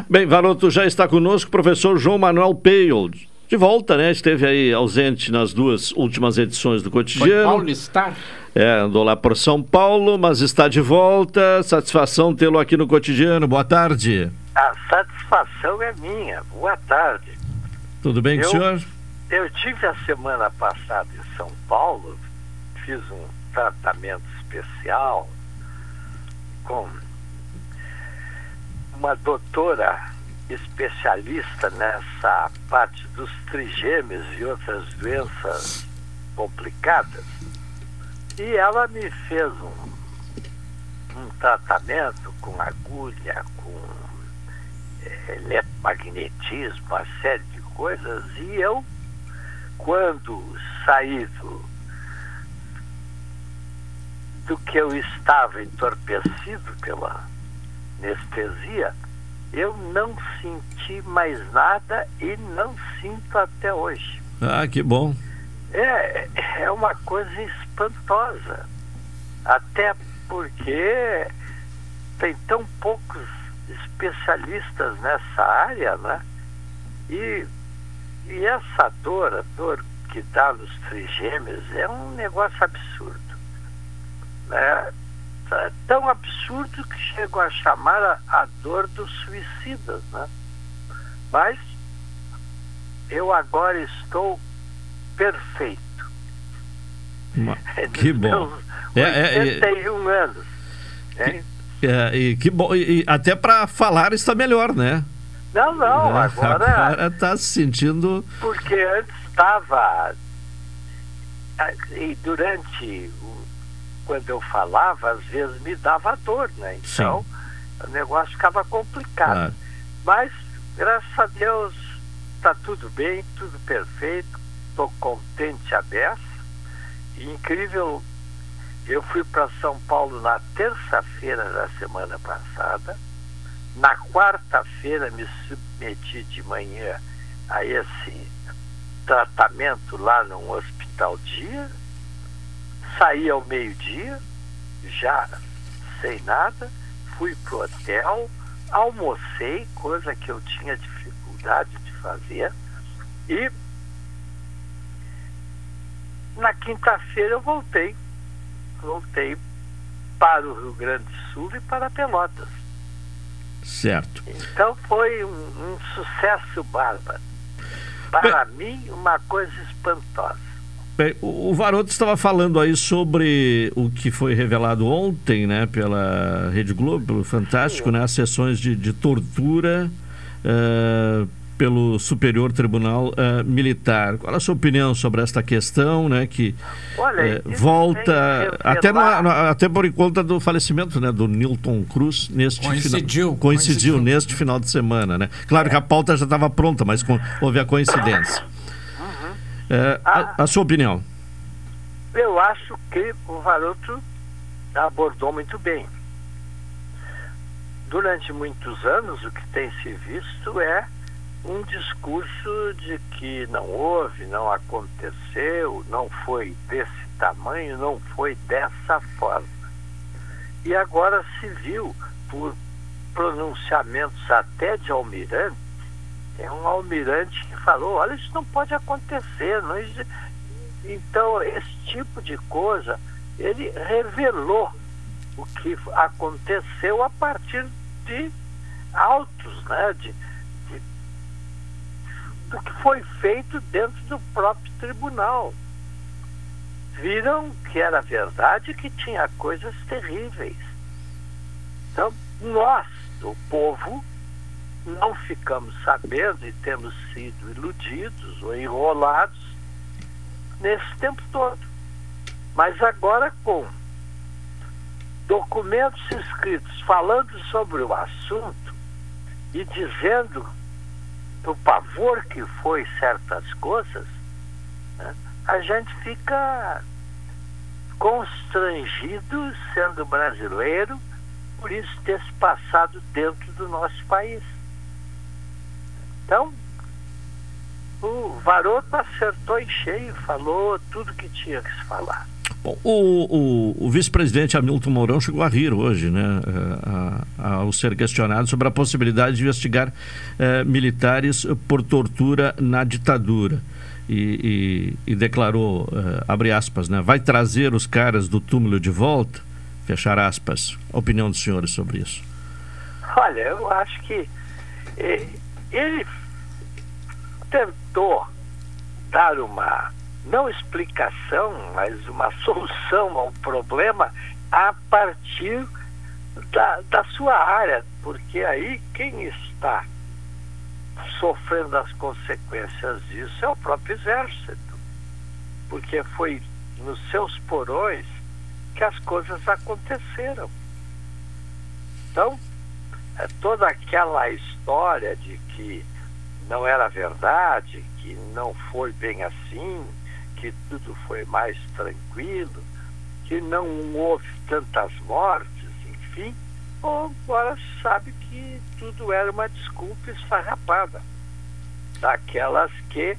Bem, Varoto, já está conosco o professor João Manuel Peio. De volta, né? Esteve aí ausente nas duas últimas edições do Cotidiano. Foi paulistar. É, andou lá por São Paulo, mas está de volta. Satisfação tê-lo aqui no Cotidiano. Boa tarde. A satisfação é minha. Boa tarde. Tudo bem eu, com o senhor? Eu tive a semana passada em São Paulo, fiz um tratamento especial com uma doutora... especialista nessa parte dos trigêmeos e outras doenças complicadas, e ela me fez um, um tratamento com agulha, com é, eletromagnetismo, uma série de coisas, e eu, quando saí do, do que eu estava entorpecido pela anestesia, eu não senti mais nada e não sinto até hoje. Ah, que bom. É, é uma coisa espantosa. Até porque tem tão poucos especialistas nessa área, né? E, e essa dor, a dor que dá nos trigêmeos é um negócio absurdo, né? É tão absurdo que chegou a chamar a, a dor dos suicidas, né? Mas eu agora estou perfeito. Que bom. oitenta e um é, é, é, anos. Né? Que, é, e que bom. E, e até para falar está melhor, né? Não, não. É, agora. Agora está se sentindo. Porque antes estava. E durante. Quando eu falava, às vezes me dava dor, né? Então, sim, o negócio ficava complicado. Claro. Mas, graças a Deus, está tudo bem, tudo perfeito. Estou contente a beça. Incrível, eu fui para São Paulo na terça-feira da semana passada. Na quarta-feira me submeti de manhã a esse tratamento lá num hospital dia. Saí ao meio-dia, já sem nada, fui pro hotel, almocei, coisa que eu tinha dificuldade de fazer, e na quinta-feira eu voltei, voltei para o Rio Grande do Sul e para Pelotas. Certo. Então foi um, um sucesso bárbaro. Para Mas... mim, uma coisa espantosa. Bem, o Varoto estava falando aí sobre o que foi revelado ontem, né, pela Rede Globo, pelo Fantástico, né, as sessões de, de tortura uh, pelo Superior Tribunal uh, Militar. Qual é a sua opinião sobre esta questão, né, que Olha, uh, volta até, na, na, até por conta do falecimento, né, do Nilton Cruz neste coincidiu, final, coincidiu, coincidiu neste final de semana, né? Claro é. que a pauta já estava pronta, mas com, houve a coincidência. É, a, a sua opinião? Eu acho que o Varoto abordou muito bem. Durante muitos anos, o que tem se visto é um discurso de que não houve, não aconteceu, não foi desse tamanho, não foi dessa forma. E agora se viu, por pronunciamentos até de almirante, é um almirante que falou, olha, isso não pode acontecer. Não... Então, esse tipo de coisa, ele revelou o que aconteceu a partir de autos, né? De, de, do que foi feito dentro do próprio tribunal. Viram que era verdade, que tinha coisas terríveis. Então, nós, o povo, não ficamos sabendo e temos sido iludidos ou enrolados nesse tempo todo. Mas agora, com documentos escritos falando sobre o assunto e dizendo do pavor que foi certas coisas, né, a gente fica constrangido, sendo brasileiro, por isso ter se passado dentro do nosso país. Então, o Varoto acertou em cheio, falou tudo que tinha que se falar. Bom, o, o, o vice-presidente Hamilton Mourão chegou a rir hoje, né, a, a, ao ser questionado sobre a possibilidade de investigar eh, militares por tortura na ditadura. E, e, e declarou, eh, abre aspas, né, vai trazer os caras do túmulo de volta, fechar aspas. A opinião dos senhores sobre isso? Olha, eu acho que... Eh, ele tentou dar uma, não explicação, mas uma solução ao problema a partir da, da sua área, porque aí quem está sofrendo as consequências disso é o próprio Exército, porque foi nos seus porões que as coisas aconteceram. Então, é toda aquela história de que não era verdade, que não foi bem assim, que tudo foi mais tranquilo, que não houve tantas mortes, enfim, agora se sabe que tudo era uma desculpa esfarrapada, daquelas que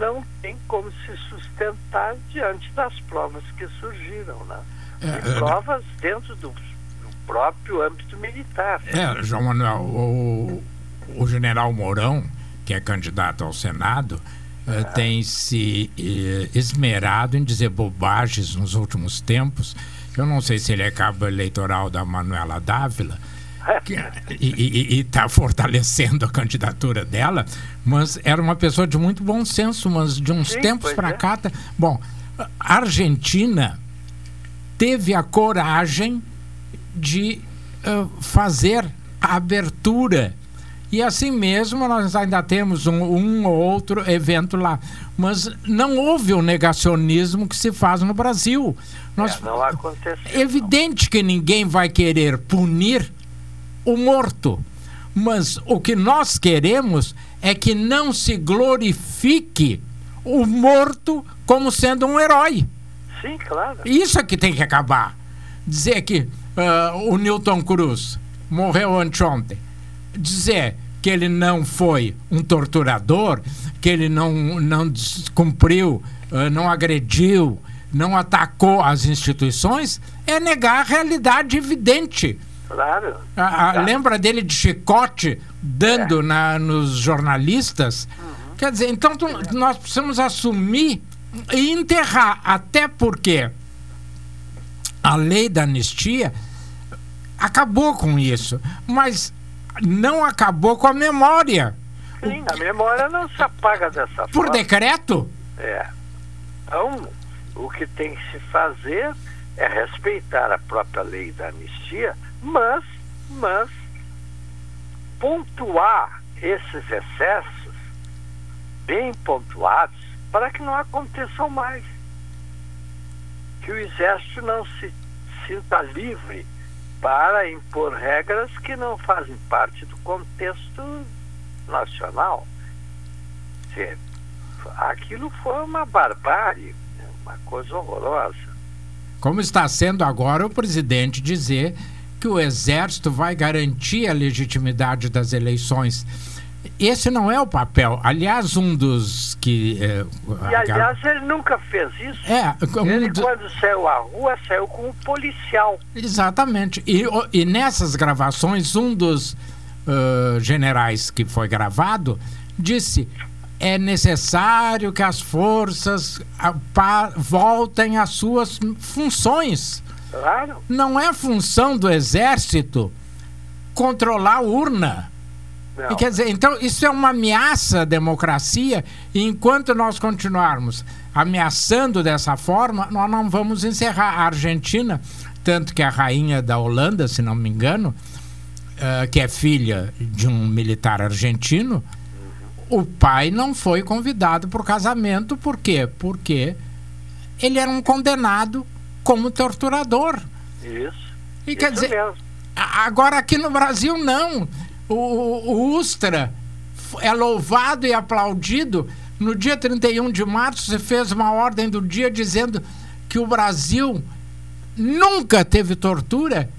não tem como se sustentar diante das provas que surgiram, né? E provas dentro do próprio âmbito militar. É, João Manuel, o, o general Mourão, que é candidato ao Senado, uh, tem se uh, esmerado em dizer bobagens nos últimos tempos. Eu não sei se ele é cabo eleitoral da Manuela Dávila, que, e está fortalecendo a candidatura dela, mas era uma pessoa de muito bom senso, mas de uns Sim, tempos para é. cá... Tá, bom, a Argentina teve a coragem de uh, fazer a abertura. E assim mesmo nós ainda temos um, um ou outro evento lá. Mas não houve o negacionismo que se faz no Brasil. Nós, é, não aconteceu, é evidente não. que ninguém vai querer punir o morto. Mas o que nós queremos é que não se glorifique o morto como sendo um herói. Sim, claro. Isso é que tem que acabar. Dizer que uh, o Nilton Cruz morreu anteontem. Dizer que ele não foi um torturador, que ele não, não descumpriu, uh, não agrediu, não atacou as instituições, é negar a realidade evidente. Claro. A, a, claro. Lembra dele de chicote dando é. na, nos jornalistas? Uhum. Quer dizer, então tu, nós precisamos assumir e enterrar, até porque a lei da anistia acabou com isso, mas não acabou com a memória. Sim, a memória não se apaga dessa forma. Por decreto? É. Então, o que tem que se fazer é respeitar a própria lei da anistia, mas, mas pontuar esses excessos bem pontuados para que não aconteçam mais. Que o exército não se sinta livre para impor regras que não fazem parte do contexto nacional. Aquilo foi uma barbárie, uma coisa horrorosa. Como está sendo agora o presidente dizer que o Exército vai garantir a legitimidade das eleições. Esse não é o papel. Aliás, um dos que... É, e, aliás, ele nunca fez isso. É, ele, um... quando saiu à rua, saiu com um policial. Exatamente. E, e nessas gravações, um dos uh, generais que foi gravado disse: é necessário que as forças a, pa, voltem às suas funções. Claro. Não é função do Exército controlar a urna. E quer dizer, então isso é uma ameaça à democracia, e enquanto nós continuarmos ameaçando dessa forma, nós não vamos encerrar. A Argentina, tanto que a rainha da Holanda, se não me engano, uh, que é filha de um militar argentino, o pai não foi convidado para o casamento. Por quê? Porque ele era um condenado como torturador. Isso. E quer isso dizer, mesmo. Agora aqui no Brasil não. O, o Ustra é louvado e aplaudido. No dia trinta e um de março se fez uma ordem do dia dizendo que o Brasil nunca teve tortura.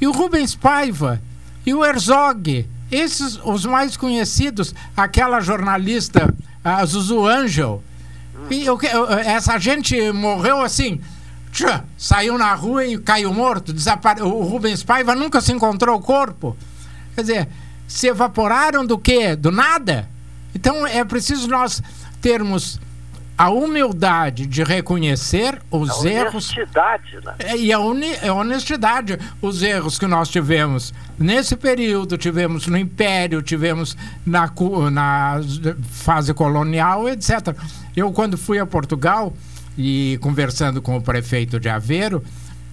E o Rubens Paiva e o Herzog, esses os mais conhecidos, aquela jornalista a Zuzu Angel, e eu, essa gente morreu assim, tchá, saiu na rua e caiu morto, desapare... O Rubens Paiva nunca se encontrou o corpo. Quer dizer, se evaporaram do quê? Do nada? Então é preciso nós termos a humildade de reconhecer os erros. Honestidade, né? E a, uni, a honestidade. Os erros que nós tivemos nesse período, tivemos no Império, tivemos na, na fase colonial, etcétera. Eu, quando fui a Portugal, e conversando com o prefeito de Aveiro,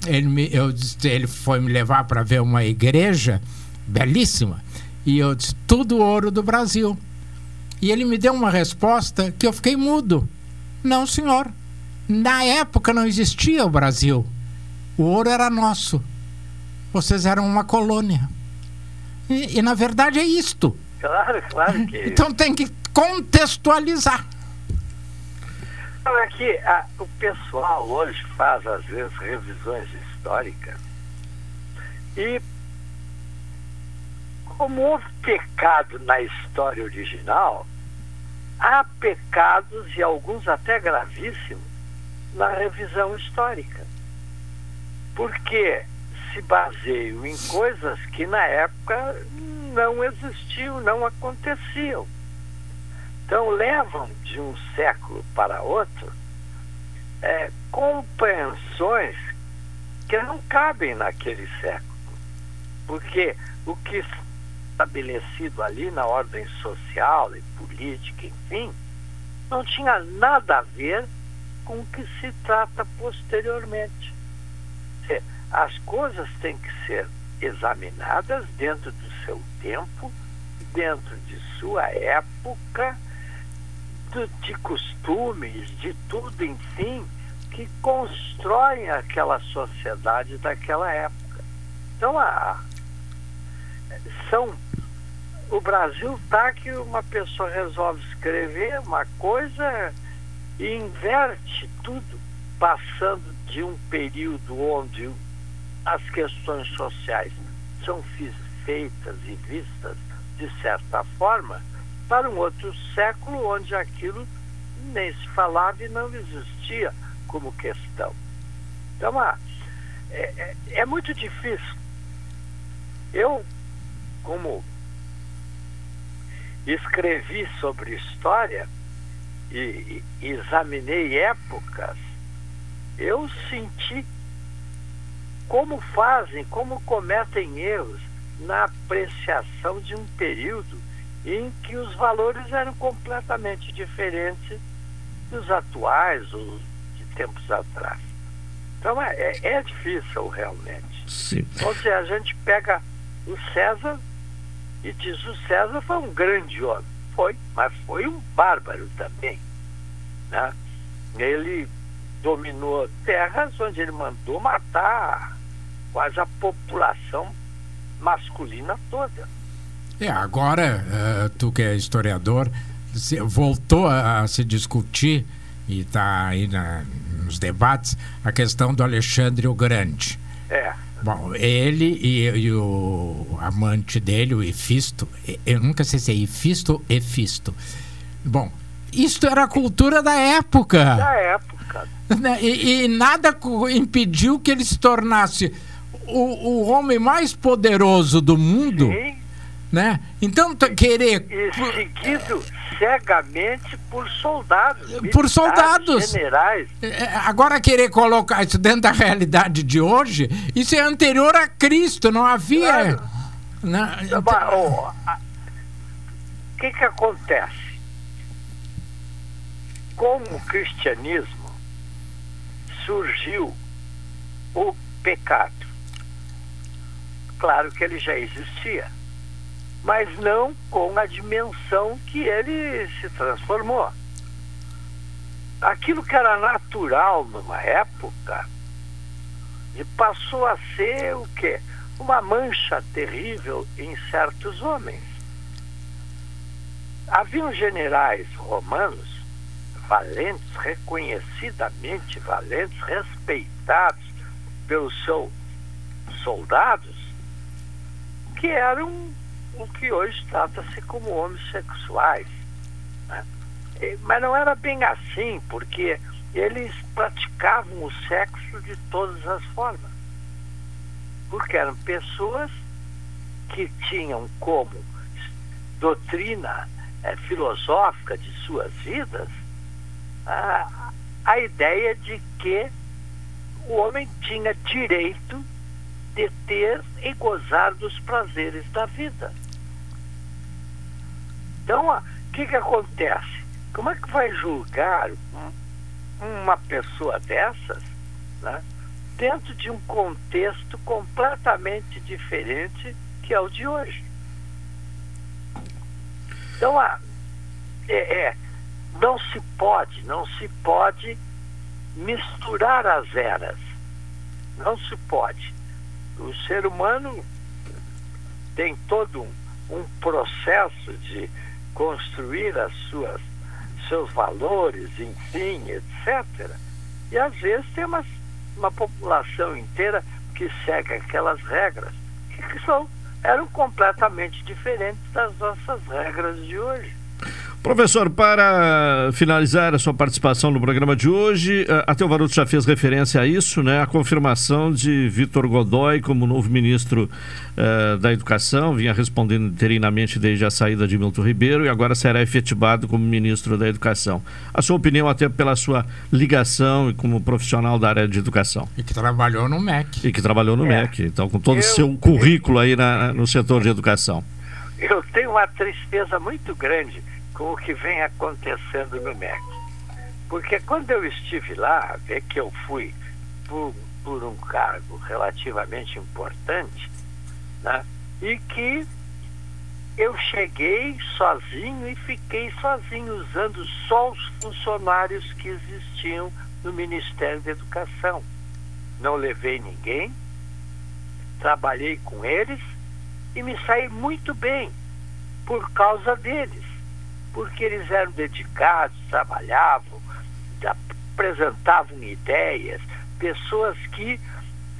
ele, me, eu, ele foi me levar para ver uma igreja belíssima. E eu disse, tudo ouro do Brasil. E ele me deu uma resposta que eu fiquei mudo. Não, senhor. Na época não existia o Brasil. O ouro era nosso. Vocês eram uma colônia. E, e na verdade é isto. Claro, claro que é. Então tem que contextualizar. Olha aqui, a, o pessoal hoje faz, às vezes, revisões históricas. E como houve pecado na história original, há pecados, e alguns até gravíssimos, na revisão histórica. Porque se baseiam em coisas que na época não existiam, não aconteciam. Então levam de um século para outro é, compreensões que não cabem naquele século, porque o que está estabelecido ali na ordem social e política, enfim, não tinha nada a ver com o que se trata posteriormente. As coisas têm que ser examinadas dentro do seu tempo, dentro de sua época, de costumes, de tudo, enfim, que constroem aquela sociedade daquela época. Então, a, são, o Brasil está que uma pessoa resolve escrever uma coisa e inverte tudo, passando de um período onde as questões sociais são feitas e vistas de certa forma, para um outro século onde aquilo nem se falava e não existia como questão. Então, ah, é, é muito difícil. Eu, como escrevi sobre história e, e examinei épocas, eu senti como fazem, como cometem erros na apreciação de um período em que os valores eram completamente diferentes dos atuais, ou de tempos atrás. Então é, é difícil realmente. Sim. Ou seja, a gente pega o César e diz: o César foi um grande homem. Foi, mas foi um bárbaro também, né? Ele dominou terras onde ele mandou matar quase a população masculina toda. É, agora, tu que é historiador, voltou a se discutir, e está aí na, nos debates, a questão do Alexandre o Grande. É. Bom, ele e, e o amante dele, o Efisto, eu nunca sei se é Efisto ou Efisto. Bom, isto era a cultura da época. Da época. E, e nada impediu que ele se tornasse o, o homem mais poderoso do mundo. Sim. Né? Então, querer... E seguido cegamente por soldados. Por soldados. Generais. Agora, querer colocar isso dentro da realidade de hoje, isso é anterior a Cristo, não havia... Claro. Né? Então... O que que acontece? Com o cristianismo surgiu o pecado. Claro que ele já existia, mas não com a dimensão que ele se transformou. Aquilo que era natural numa época passou a ser o quê? Uma mancha terrível em certos homens. Havia generais romanos valentes, reconhecidamente valentes, respeitados pelos seus soldados, que eram o que hoje trata-se como homossexuais, né? Mas não era bem assim, porque eles praticavam o sexo de todas as formas, porque eram pessoas que tinham como doutrina é, filosófica de suas vidas a, a ideia de que o homem tinha direito de ter e gozar dos prazeres da vida. Então, o que que acontece? Como é que vai julgar uma pessoa dessas, né, dentro de um contexto completamente diferente que é o de hoje? Então, ah, é, é, não se pode, não se pode misturar as eras. Não se pode. O ser humano tem todo um, um processo de construir as suas, seus valores, enfim, etcétera. E às vezes tem uma, uma população inteira que segue aquelas regras que são, eram completamente diferentes das nossas regras de hoje. Professor, para finalizar a sua participação no programa de hoje, até o Varoto já fez referência a isso, né? A confirmação de Victor Godoy como novo ministro uh, da Educação, vinha respondendo interinamente desde a saída de Milton Ribeiro e agora será efetivado como ministro da Educação. A sua opinião, até pela sua ligação e como profissional da área de educação. E que trabalhou no M E C. E que trabalhou no é. M E C, então com todo o seu currículo aí na, no setor de educação. Eu tenho uma tristeza muito grande com o que vem acontecendo no M E C. Porque quando eu estive lá, é que eu fui por, por um cargo relativamente importante, né? E que eu cheguei sozinho e fiquei sozinho, usando só os funcionários que existiam no Ministério da Educação. Não levei ninguém, trabalhei com eles e me saí muito bem por causa deles, porque eles eram dedicados, trabalhavam, apresentavam ideias, pessoas que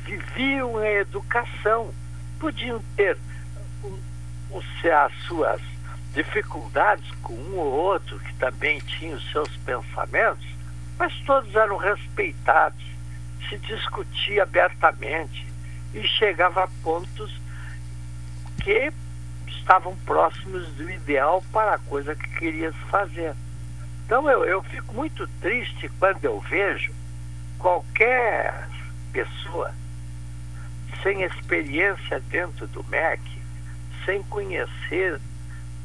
viviam a educação, podiam ter um, um, as suas dificuldades com um ou outro, que também tinha os seus pensamentos, mas todos eram respeitados, se discutia abertamente e chegava a pontos que estavam próximos do ideal para a coisa que queria se fazer. Então eu, eu fico muito triste quando eu vejo qualquer pessoa sem experiência dentro do M E C, sem conhecer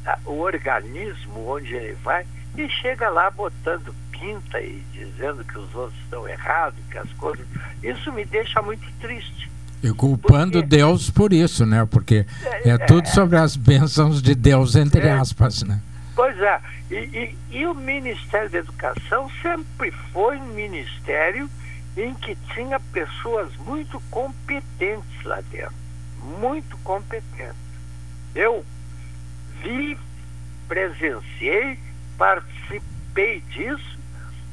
a, o organismo onde ele vai, e chega lá botando pinta e dizendo que os outros estão errados, que as coisas... Isso me deixa muito triste. E culpando porque... Deus por isso, né? Porque é, é tudo sobre as bênçãos de Deus, entre é. aspas, né? Pois é. E, e, e o Ministério da Educação sempre foi um ministério em que tinha pessoas muito competentes lá dentro. Muito competentes. Eu vi, presenciei, participei disso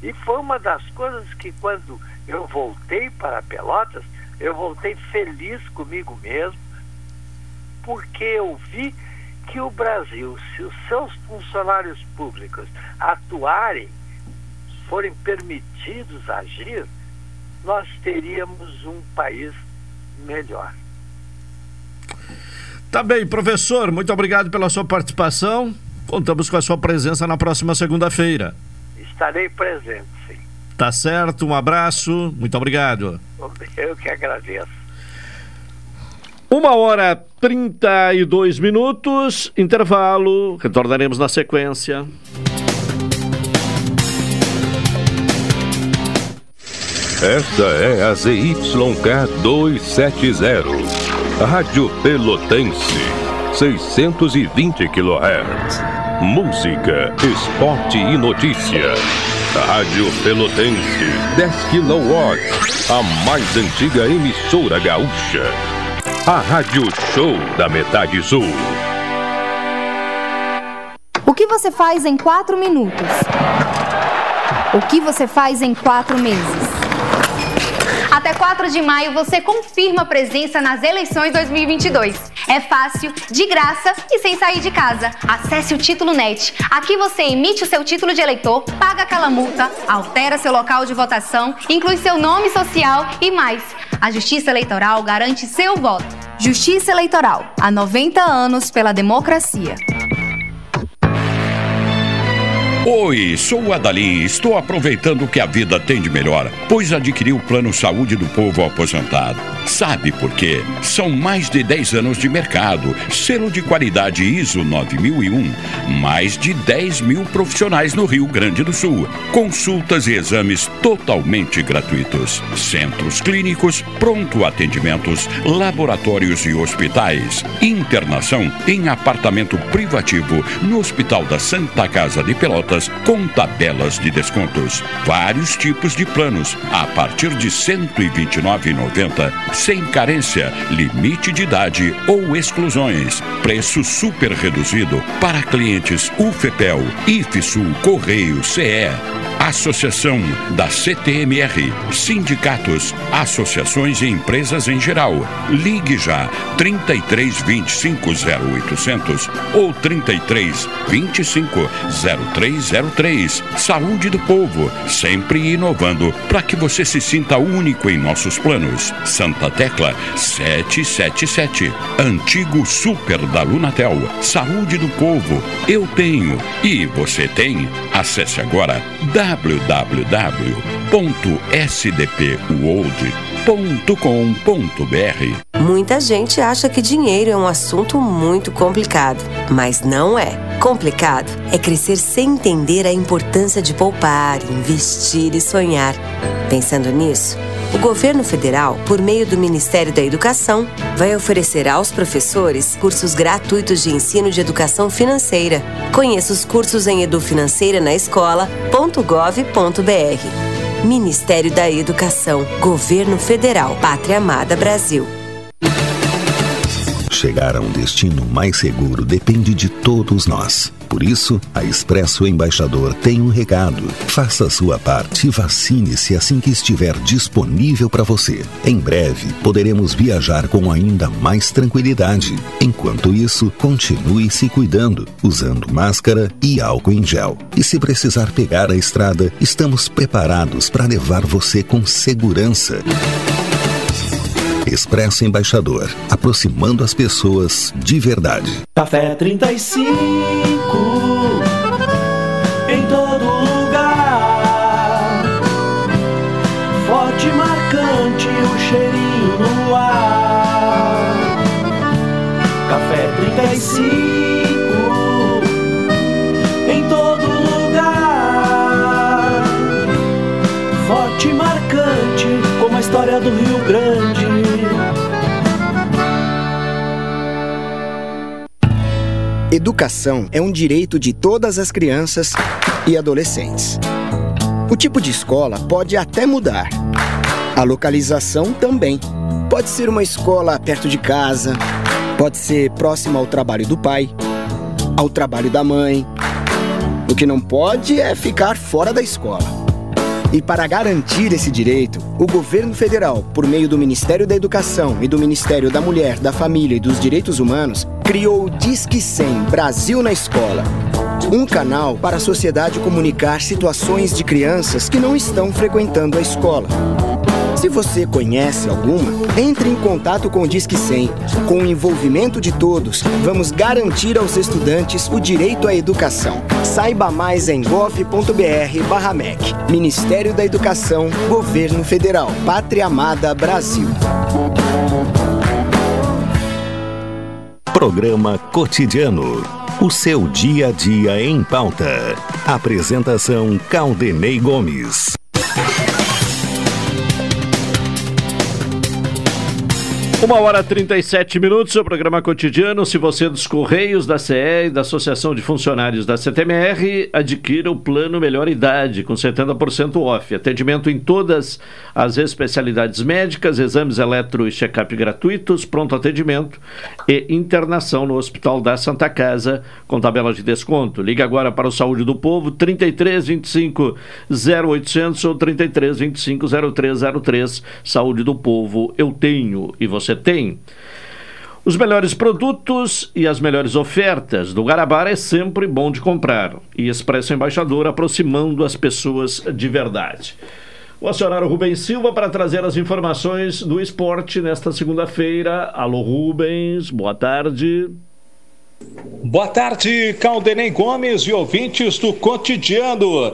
e foi uma das coisas que, quando eu voltei para Pelotas, eu voltei feliz comigo mesmo, porque eu vi que o Brasil, se os seus funcionários públicos atuarem, forem permitidos agir, nós teríamos um país melhor. Tá bem, professor, muito obrigado pela sua participação. Contamos com a sua presença na próxima segunda-feira. Estarei presente, sim. Tá certo, um abraço, muito obrigado. Eu que agradeço. Uma hora trinta e dois minutos, intervalo, retornaremos na sequência. Esta é a Z Y K duzentos e setenta, Rádio Pelotense, seiscentos e vinte quilohertz. Música, esporte e notícia. Rádio Pelotense, dez quilowatts, a mais antiga emissora gaúcha. A Rádio Show da Metade Sul. O que você faz em quatro minutos? O que você faz em quatro meses? Até quatro de maio você confirma a presença nas eleições dois mil e vinte e dois. É fácil, de graça e sem sair de casa. Acesse o Título Net. Aqui você emite o seu título de eleitor, paga aquela multa, altera seu local de votação, inclui seu nome social e mais. A Justiça Eleitoral garante seu voto. Justiça Eleitoral. Há noventa anos pela democracia. Oi, sou o Adalim e estou aproveitando o que a vida tem de melhor, pois adquiri o Plano Saúde do Povo Aposentado. Sabe por quê? São mais de dez anos de mercado, selo de qualidade ISO nove mil e um, mais de dez mil profissionais no Rio Grande do Sul, consultas e exames totalmente gratuitos, centros clínicos, pronto atendimentos, laboratórios e hospitais, internação em apartamento privativo no Hospital da Santa Casa de Pelotas, contas com tabelas de descontos. Vários tipos de planos, a partir de cento e vinte e nove reais e noventa centavos, sem carência, limite de idade ou exclusões. Preço super reduzido para clientes U F E P E L, IFSUL, Correio, C E, Associação da C T M R, sindicatos, associações e empresas em geral. Ligue já trinta e três, vinte e cinco, zero oitocentos ou trinta e três, vinte e cinco, zero três zero três. Saúde do Povo, sempre inovando para que você se sinta único em nossos planos. Santa Tecla sete sete sete, antigo super da Lunatel. Saúde do Povo, eu tenho e você tem. Acesse agora w w w ponto s d p world ponto com ponto b r. Muita gente acha que dinheiro é um assunto muito complicado, mas não é. Complicado é crescer sem entender a importância de poupar, investir e sonhar. Pensando nisso, o governo federal, por meio do Ministério da Educação, vai oferecer aos professores cursos gratuitos de ensino de educação financeira. Conheça os cursos em edufinanceiranaescola ponto gov ponto b r. Ministério da Educação, Governo Federal, Pátria Amada Brasil. Chegar a um destino mais seguro depende de todos nós. Por isso, a Expresso Embaixador tem um recado. Faça a sua parte e vacine-se assim que estiver disponível para você. Em breve, poderemos viajar com ainda mais tranquilidade. Enquanto isso, continue se cuidando, usando máscara e álcool em gel. E se precisar pegar a estrada, estamos preparados para levar você com segurança. Expresso Embaixador, aproximando as pessoas de verdade. Café trinta e cinco, em todo lugar, forte e marcante o cheirinho no ar. Café trinta e cinco, em todo lugar, forte e marcante como a história do Rio Grande. Educação é um direito de todas as crianças e adolescentes. O tipo de escola pode até mudar. A localização também. Pode ser uma escola perto de casa, pode ser próxima ao trabalho do pai, ao trabalho da mãe. O que não pode é ficar fora da escola. E para garantir esse direito, o governo federal, por meio do Ministério da Educação e do Ministério da Mulher, da Família e dos Direitos Humanos, criou o Disque cem Brasil na Escola, um canal para a sociedade comunicar situações de crianças que não estão frequentando a escola. Se você conhece alguma, entre em contato com o Disque cem. Com o envolvimento de todos, vamos garantir aos estudantes o direito à educação. Saiba mais em gov ponto b r barra M E C. Ministério da Educação, Governo Federal, Pátria Amada Brasil. Programa Cotidiano. O seu dia a dia em pauta. Apresentação Caldenei Gomes. Uma hora e trinta e sete minutos, o programa cotidiano. Se você é dos Correios, da C E e da Associação de Funcionários da C T M R, adquira o plano Melhor Idade, com setenta por cento off. Atendimento em todas as especialidades médicas, exames eletro e check-up gratuitos, pronto atendimento e internação no Hospital da Santa Casa, com tabela de desconto. Liga agora para o Saúde do Povo, trinta e três, vinte e cinco, zero oitocentos ou trinta e três, vinte e cinco, zero três zero três. Saúde do Povo, eu tenho e você tem. Os melhores produtos e as melhores ofertas do Guarabara é sempre bom de comprar. E Expresso Embaixador, aproximando as pessoas de verdade. Vou acionar o Rubens Silva para trazer as informações do esporte nesta segunda-feira. Alô, Rubens, boa tarde. Boa tarde, Caldenei Gomes e ouvintes do Cotidiano.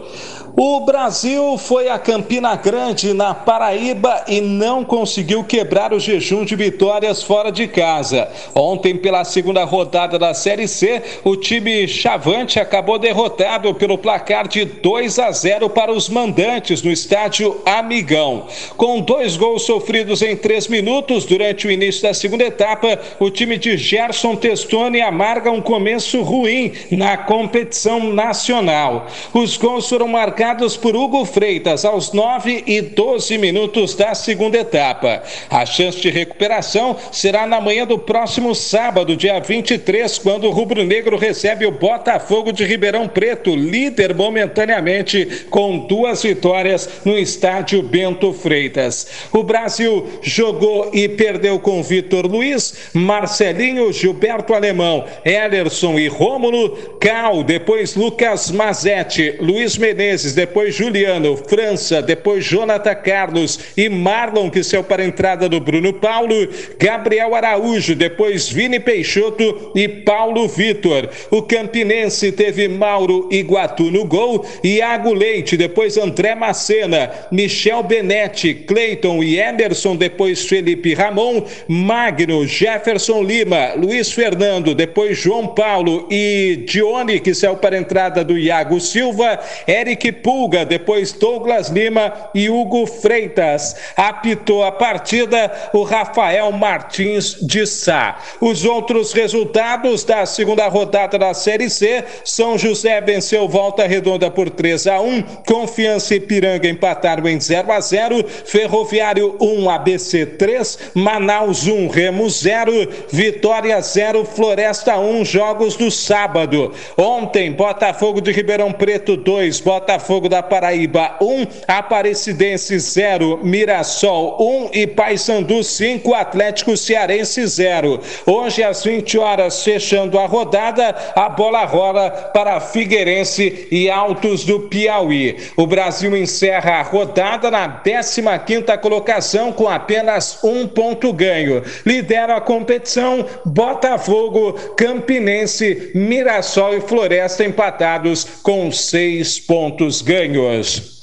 O Brasil foi a Campina Grande, na Paraíba, e não conseguiu quebrar o jejum de vitórias fora de casa. Ontem, pela segunda rodada da Série C, o time chavante acabou derrotado pelo placar de dois a zero para os mandantes no estádio Amigão. Com dois gols sofridos em três minutos durante o início da segunda etapa, o time de Gerson Testoni amarga um começo ruim na competição nacional. Os gols foram marcados por Hugo Freitas aos nove e doze minutos da segunda etapa. A chance de recuperação será na manhã do próximo sábado, dia vinte e três, quando o rubro-negro recebe o Botafogo de Ribeirão Preto, líder momentaneamente, com duas vitórias no estádio Bento Freitas. O Brasil jogou e perdeu com Vitor Luiz, Marcelinho, Gilberto Alemão, Elerson e Rômulo, Cal, depois Lucas Mazete, Luiz Menezes, depois Juliano, França, depois Jonathan Carlos e Marlon, que saiu para a entrada do Bruno Paulo, Gabriel Araújo, depois Vini Peixoto e Paulo Vitor. O campinense teve Mauro Iguatu no gol, Iago Leite, depois André Macena, Michel Benetti, Cleiton e Emerson, depois Felipe Ramon, Magno, Jefferson Lima, Luiz Fernando, depois João Paulo e Dione, que saiu para a entrada do Iago Silva, Eric Pulga, depois Douglas Lima e Hugo Freitas. Apitou a partida o Rafael Martins de Sá. Os outros resultados da segunda rodada da Série C: São José venceu Volta Redonda por três a um, Confiança e Ipiranga empataram em zero a zero, Ferroviário um, A B C três, Manaus um, Remo zero, Vitória zero, Floresta um, jogos do sábado. Ontem, Botafogo de Ribeirão Preto dois, Botafogo da Paraíba um, Aparecidense zero, Mirassol um e Paysandu cinco, Atlético Cearense zero. Hoje às vinte horas, fechando a rodada, a bola rola para Figueirense e Altos do Piauí. O Brasil encerra a rodada na décima quinta colocação com apenas um ponto ganho. Lidera a competição Botafogo, Campinense, Mirassol e Floresta, empatados com seis pontos. pontos ganhos.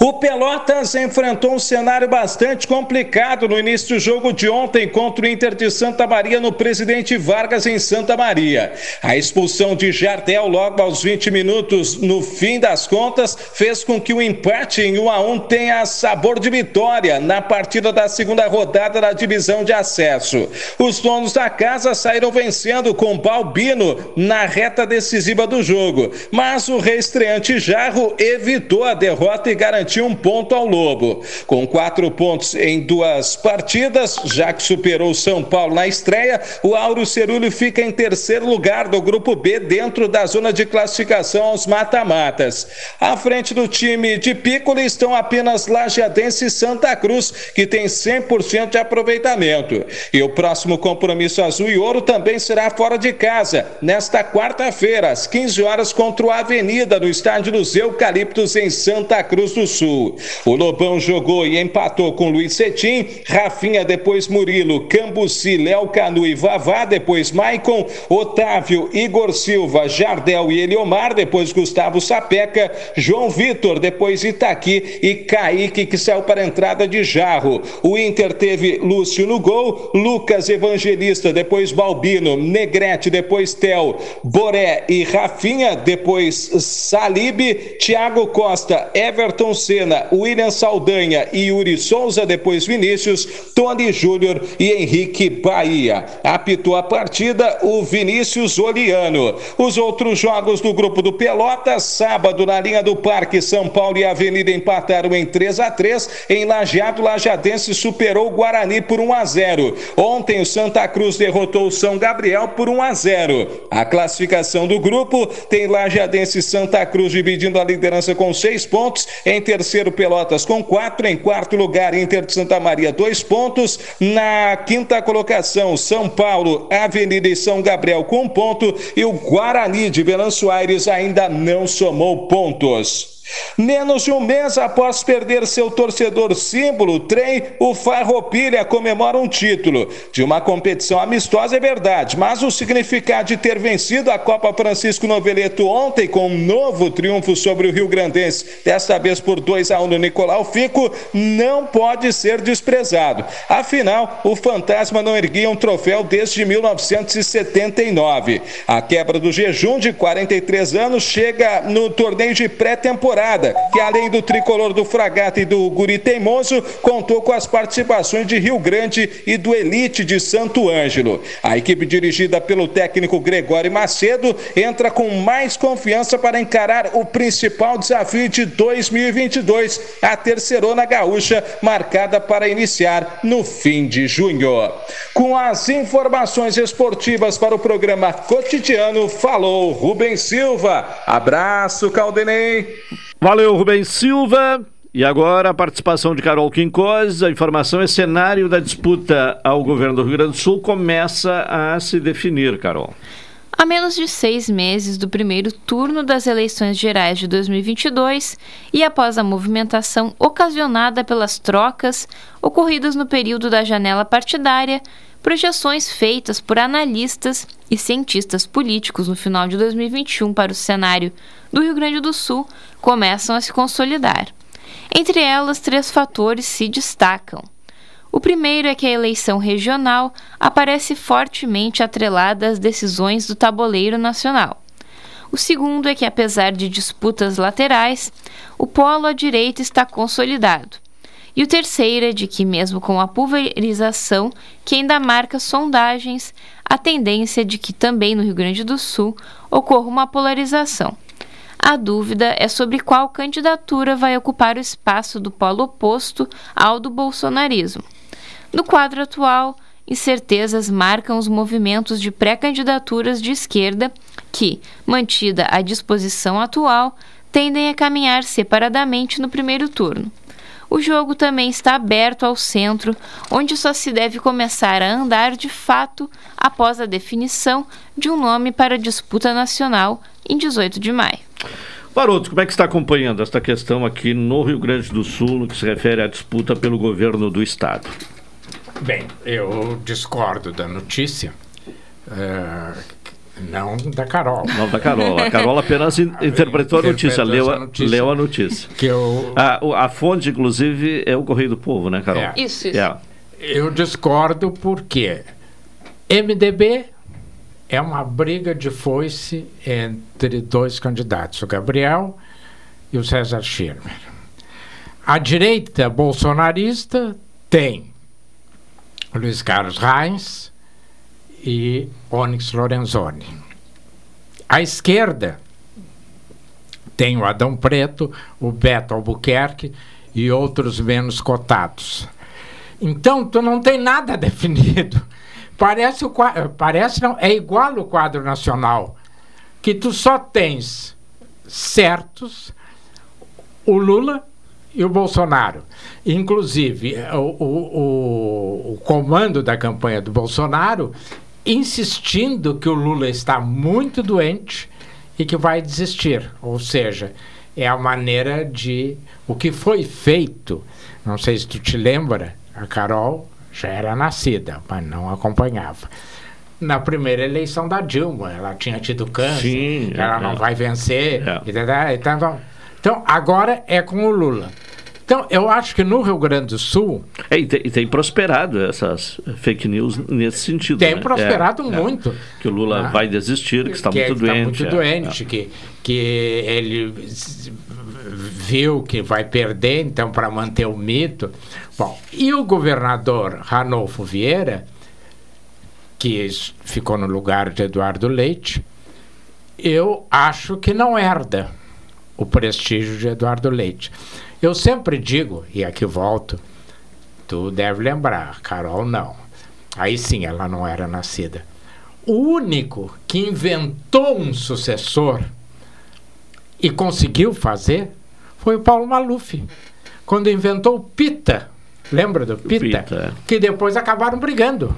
O Pelotas enfrentou um cenário bastante complicado no início do jogo de ontem contra o Inter de Santa Maria no Presidente Vargas em Santa Maria. A expulsão de Jardel logo aos vinte minutos, no fim das contas, fez com que o empate em um a um tenha sabor de vitória na partida da segunda rodada da divisão de acesso. Os donos da casa saíram vencendo com Balbino na reta decisiva do jogo, mas o reestreante Jarro evitou a derrota e garantiu um ponto ao Lobo. Com quatro pontos em duas partidas, já que superou o São Paulo na estreia, o Áureo Cerulho fica em terceiro lugar do Grupo B, dentro da zona de classificação aos mata-matas. À frente do time de Piccoli estão apenas Lajeadense e Santa Cruz, que tem cem por cento de aproveitamento. E o próximo compromisso azul e ouro também será fora de casa, nesta quarta-feira, às quinze horas, contra o Avenida, no estádio dos Eucaliptos, em Santa Cruz do Sul. O Lobão jogou e empatou com Luiz Cetim, Rafinha, depois Murilo, Cambuci, Léo Canu e Vavá, depois Maicon, Otávio, Igor Silva, Jardel e Eliomar, depois Gustavo Sapeca, João Vitor, depois Itaqui e Kaique, que saiu para a entrada de Jarro. O Inter teve Lúcio no gol, Lucas Evangelista, depois Balbino, Negrete, depois Tel, Boré e Rafinha, depois Salibe, Thiago Costa, Everton Senna, William Saldanha e Yuri Souza, depois Vinícius, Tony Júnior e Henrique Bahia. Apitou a partida o Vinícius Oliano. Os outros jogos do grupo do Pelotas: sábado, na linha do Parque, São Paulo e Avenida empataram em três a três. Em Lajeado, Lajeadense superou o Guarani por um a zero. Ontem, o Santa Cruz derrotou o São Gabriel por um a zero. A classificação do grupo tem Lajeadense e Santa Cruz dividindo a liderança com seis pontos. Em terceiro, Pelotas com quatro. Em quarto lugar, Inter de Santa Maria, dois pontos. Na quinta colocação, São Paulo, Avenida e São Gabriel com um ponto. E o Guarani de Venâncio Aires ainda não somou pontos. Menos de um mês após perder seu torcedor símbolo, trem, o Farroupilha comemora um título de uma competição amistosa, é verdade, mas o significado de ter vencido a Copa Francisco Noveletto ontem com um novo triunfo sobre o Rio Grandense, desta vez por dois a um no Nicolau Fico, não pode ser desprezado. Afinal, o fantasma não erguia um troféu desde mil novecentos e setenta e nove. A quebra do jejum de quarenta e três anos chega no torneio de pré-temporada, que além do tricolor do Fragata e do Guri Teimoso, contou com as participações de Rio Grande e do Elite de Santo Ângelo. A equipe dirigida pelo técnico Gregório Macedo entra com mais confiança para encarar o principal desafio de dois mil e vinte e dois, a Terceirona Gaúcha, marcada para iniciar no fim de junho. Com as informações esportivas para o programa Cotidiano, falou Rubens Silva. Abraço, Caldenei. Valeu, Rubens Silva. E agora a participação de Carol Quincoses. A informação é: cenário da disputa ao governo do Rio Grande do Sul começa a se definir, Carol. A menos de seis meses do primeiro turno das eleições gerais de dois mil e vinte e dois e após a movimentação ocasionada pelas trocas ocorridas no período da janela partidária, projeções feitas por analistas e cientistas políticos no final de dois mil e vinte e um para o cenário do Rio Grande do Sul começam a se consolidar. Entre elas, três fatores se destacam. O primeiro é que a eleição regional aparece fortemente atrelada às decisões do tabuleiro nacional. O segundo é que, apesar de disputas laterais, o polo à direita está consolidado. E o terceiro é de que, mesmo com a pulverização que ainda marca sondagens, a tendência é de que também no Rio Grande do Sul ocorra uma polarização. A dúvida é sobre qual candidatura vai ocupar o espaço do polo oposto ao do bolsonarismo. No quadro atual, incertezas marcam os movimentos de pré-candidaturas de esquerda que, mantida a disposição atual, tendem a caminhar separadamente no primeiro turno. O jogo também está aberto ao centro, onde só se deve começar a andar de fato após a definição de um nome para a disputa nacional em dezoito de maio. Varoto, como é que está acompanhando esta questão aqui no Rio Grande do Sul, no que se refere à disputa pelo governo do Estado? Bem, eu discordo da notícia, uh, não da Carol. Não da Carol. A Carol apenas in interpretou a notícia, leu a notícia. Leu a, notícia. Que eu... a, a fonte, inclusive, é o Correio do Povo, né, Carol? É. Isso, isso. É. Eu discordo porque M D B é uma briga de foice entre dois candidatos, o Gabriel e o César Schirmer. A direita bolsonarista tem Luiz Carlos Reins e Onyx Lorenzoni. A esquerda tem o Adão Preto, o Beto Albuquerque e outros menos cotados. Então, tu não tem nada definido. Parece, o quadro, parece não, é igual o quadro nacional, que tu só tens certos o Lula e o Bolsonaro. Inclusive, o, o, o, o comando da campanha do Bolsonaro insistindo que o Lula está muito doente e que vai desistir. Ou seja, é a maneira de... O que foi feito, não sei se tu te lembra, a Carol... Já era nascida, mas não acompanhava. Na primeira eleição da Dilma, ela tinha tido câncer, Sim, ela é, não é. vai vencer. É. E, então, então, agora é com o Lula. Então, eu acho que no Rio Grande do Sul... É, e, tem, e tem prosperado essas fake news nesse sentido. Tem, né? prosperado é, muito. É, que o Lula ah, vai desistir, que está que muito doente. Que está muito é, doente, é. Que, que ele viu que vai perder, então, para manter o mito. Bom, e o governador Ranolfo Vieira, que ficou no lugar de Eduardo Leite, eu acho que não herda o prestígio de Eduardo Leite. Eu sempre digo, e aqui volto, tu deve lembrar, Carol não. Aí sim, ela não era nascida. O único que inventou um sucessor e conseguiu fazer foi o Paulo Maluf, quando inventou o Pita. Lembra do Pita? Pita. Que depois acabaram brigando.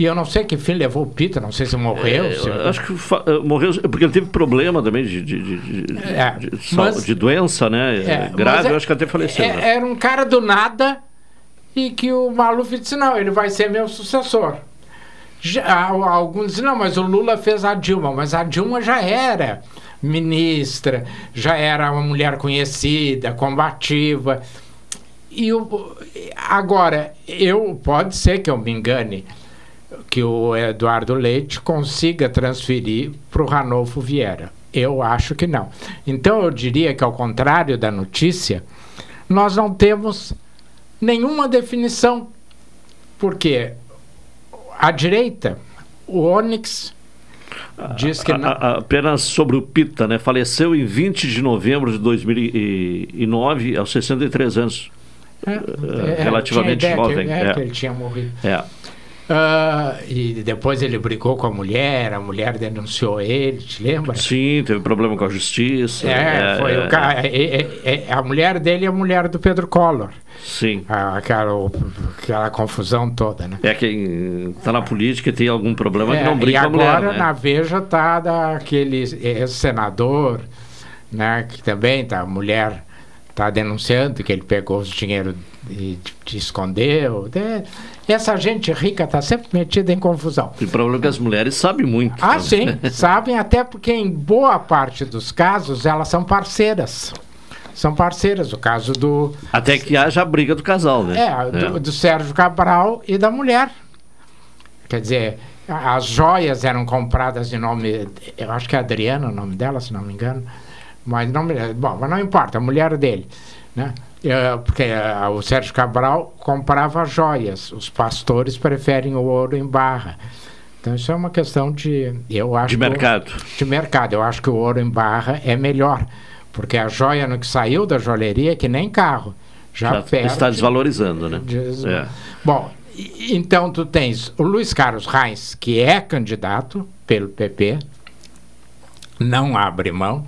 E eu não sei que fim levou o Peter, não sei se morreu. É, se... Acho que morreu, porque ele teve problema também de, de, de, de, é, de, de, mas, de doença, né? É, grave, eu é, acho que até faleceu. É, né? Era um cara do nada e que o Maluf disse, não, ele vai ser meu sucessor. Já, alguns dizem, não, mas o Lula fez a Dilma, mas a Dilma já era ministra, já era uma mulher conhecida, combativa. E eu, agora, eu, pode ser que eu me engane, que o Eduardo Leite consiga transferir para o Ranolfo Vieira. Eu acho que não. Então eu diria que, ao contrário da notícia, nós não temos nenhuma definição, porque a direita, o Onyx, diz que não. A, a, apenas sobre o Pita, né? Faleceu em vinte de novembro de dois mil e nove, aos sessenta e três anos. É, relativamente é, jovem. Que, é, é. Que ele tinha morrido. É. Uh, e depois ele brigou com a mulher, a mulher denunciou ele, te lembra? Sim, teve problema com a justiça. É, é, foi é, o ca... é, é, é, a mulher dele é a mulher do Pedro Collor. Sim. Ah, aquela, aquela confusão toda, né? É quem está na política e tem algum problema é, que não briga com a mulher. E agora, né? Na Veja está aquele senador, né, que também está, a mulher está denunciando que ele pegou os dinheiro e te escondeu. Essa gente rica está sempre metida em confusão. E o problema é que as mulheres sabem muito. Ah, né? Sim, sabem, até porque em boa parte dos casos elas são parceiras. São parceiras, o caso do... Até que haja a briga do casal, né? É, do, é. do Sérgio Cabral e da mulher. Quer dizer, as joias eram compradas de nome... Eu acho que é Adriana o nome dela, se não me engano. Mas não, bom, mas não importa, a mulher dele, né? Porque o Sérgio Cabral comprava joias, os pastores preferem o ouro em barra. Então isso é uma questão de, eu acho, de mercado. O, de mercado, eu acho que o ouro em barra é melhor, porque a joia no que saiu da joalheria é que nem carro, já, já perde, está desvalorizando, né? Diz, é. Bom, então tu tens o Luiz Carlos Reis, que é candidato pelo P P, não abre mão,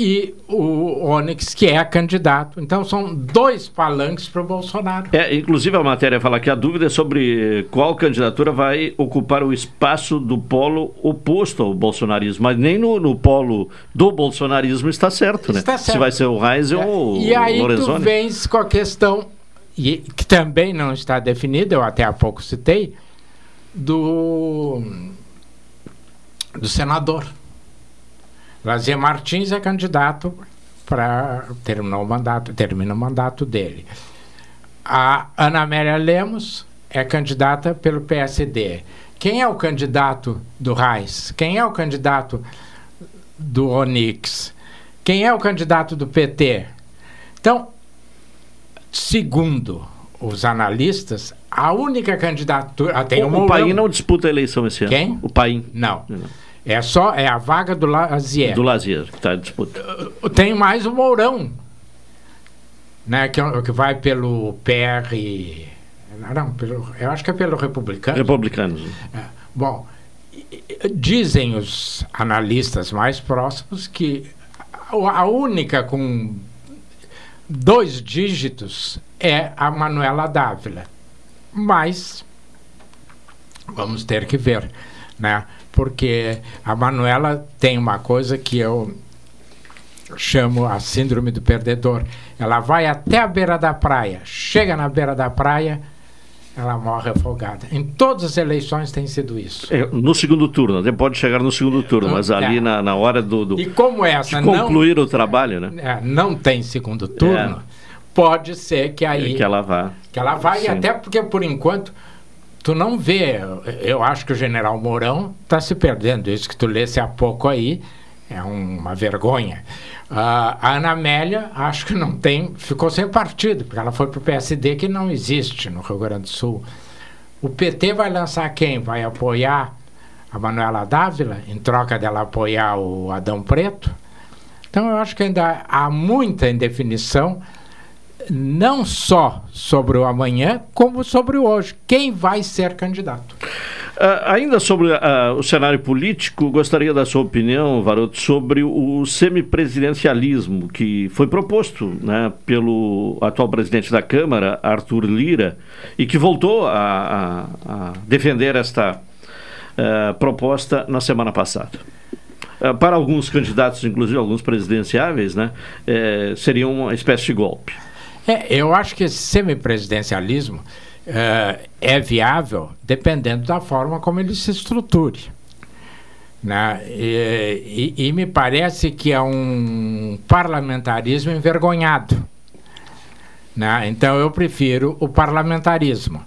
e o Onyx, que é candidato. Então são dois palanques para o Bolsonaro. É, inclusive a matéria fala que a dúvida é sobre qual candidatura vai ocupar o espaço do polo oposto ao bolsonarismo, mas nem no, no polo do bolsonarismo está certo, né? Está certo. Se vai ser o Reis é. ou o E aí Lorenzoni. Tu vens com a questão, e, que também não está definida, eu até há pouco citei, do, do senador. Lazier Martins é candidato para terminar o mandato, termina o mandato dele. A Ana Amélia Lemos é candidata pelo P S D. Quem é o candidato do Reis? Quem é o candidato do Onyx? Quem é o candidato do P T? Então, segundo os analistas, a única candidatura... Tem o o Paim não disputa a eleição esse ano. Quem? O Paim. Não. não. É só, é a vaga do Lazier. Do Lazier, que está em disputa. Tem mais o Mourão, né, que, que vai pelo P R... Não, pelo, eu acho que é pelo Republicano. Republicanos. É, bom, dizem os analistas mais próximos que a única com dois dígitos é a Manuela Dávila. Mas vamos ter que ver, né? Porque a Manuela tem uma coisa que eu chamo a síndrome do perdedor. Ela vai até a beira da praia, chega na beira da praia, ela morre afogada. Em todas as eleições tem sido isso. É, no segundo turno, até pode chegar no segundo turno, mas ali é. na, na hora do, do e como essa, de concluir não, o trabalho, né? É, não tem segundo turno, é. pode ser que aí... É que ela vá. Que ela vá, Sim. e até porque, por enquanto... Tu não vê, eu acho que o general Mourão está se perdendo, isso que tu lesse há pouco aí é uma vergonha. Uh, a Ana Amélia, acho que não tem, ficou sem partido, porque ela foi para o P S D, que não existe no Rio Grande do Sul. O P T vai lançar quem? Vai apoiar a Manuela Dávila, em troca dela apoiar o Adão Preto? Então eu acho que ainda há muita indefinição, não só sobre o amanhã, como sobre o hoje. Quem vai ser candidato? Uh, ainda sobre uh, o cenário político, gostaria da sua opinião, Varoto, sobre o semipresidencialismo que foi proposto, né, pelo atual presidente da Câmara, Arthur Lira, e que voltou a, a, a defender esta uh, proposta na semana passada. Uh, para alguns candidatos, inclusive alguns presidenciáveis, né, eh, seria uma espécie de golpe. É, eu acho que esse semipresidencialismo uh, é viável dependendo da forma como ele se estruture, né? E, e, e me parece que é um parlamentarismo envergonhado, né? Então eu prefiro o parlamentarismo,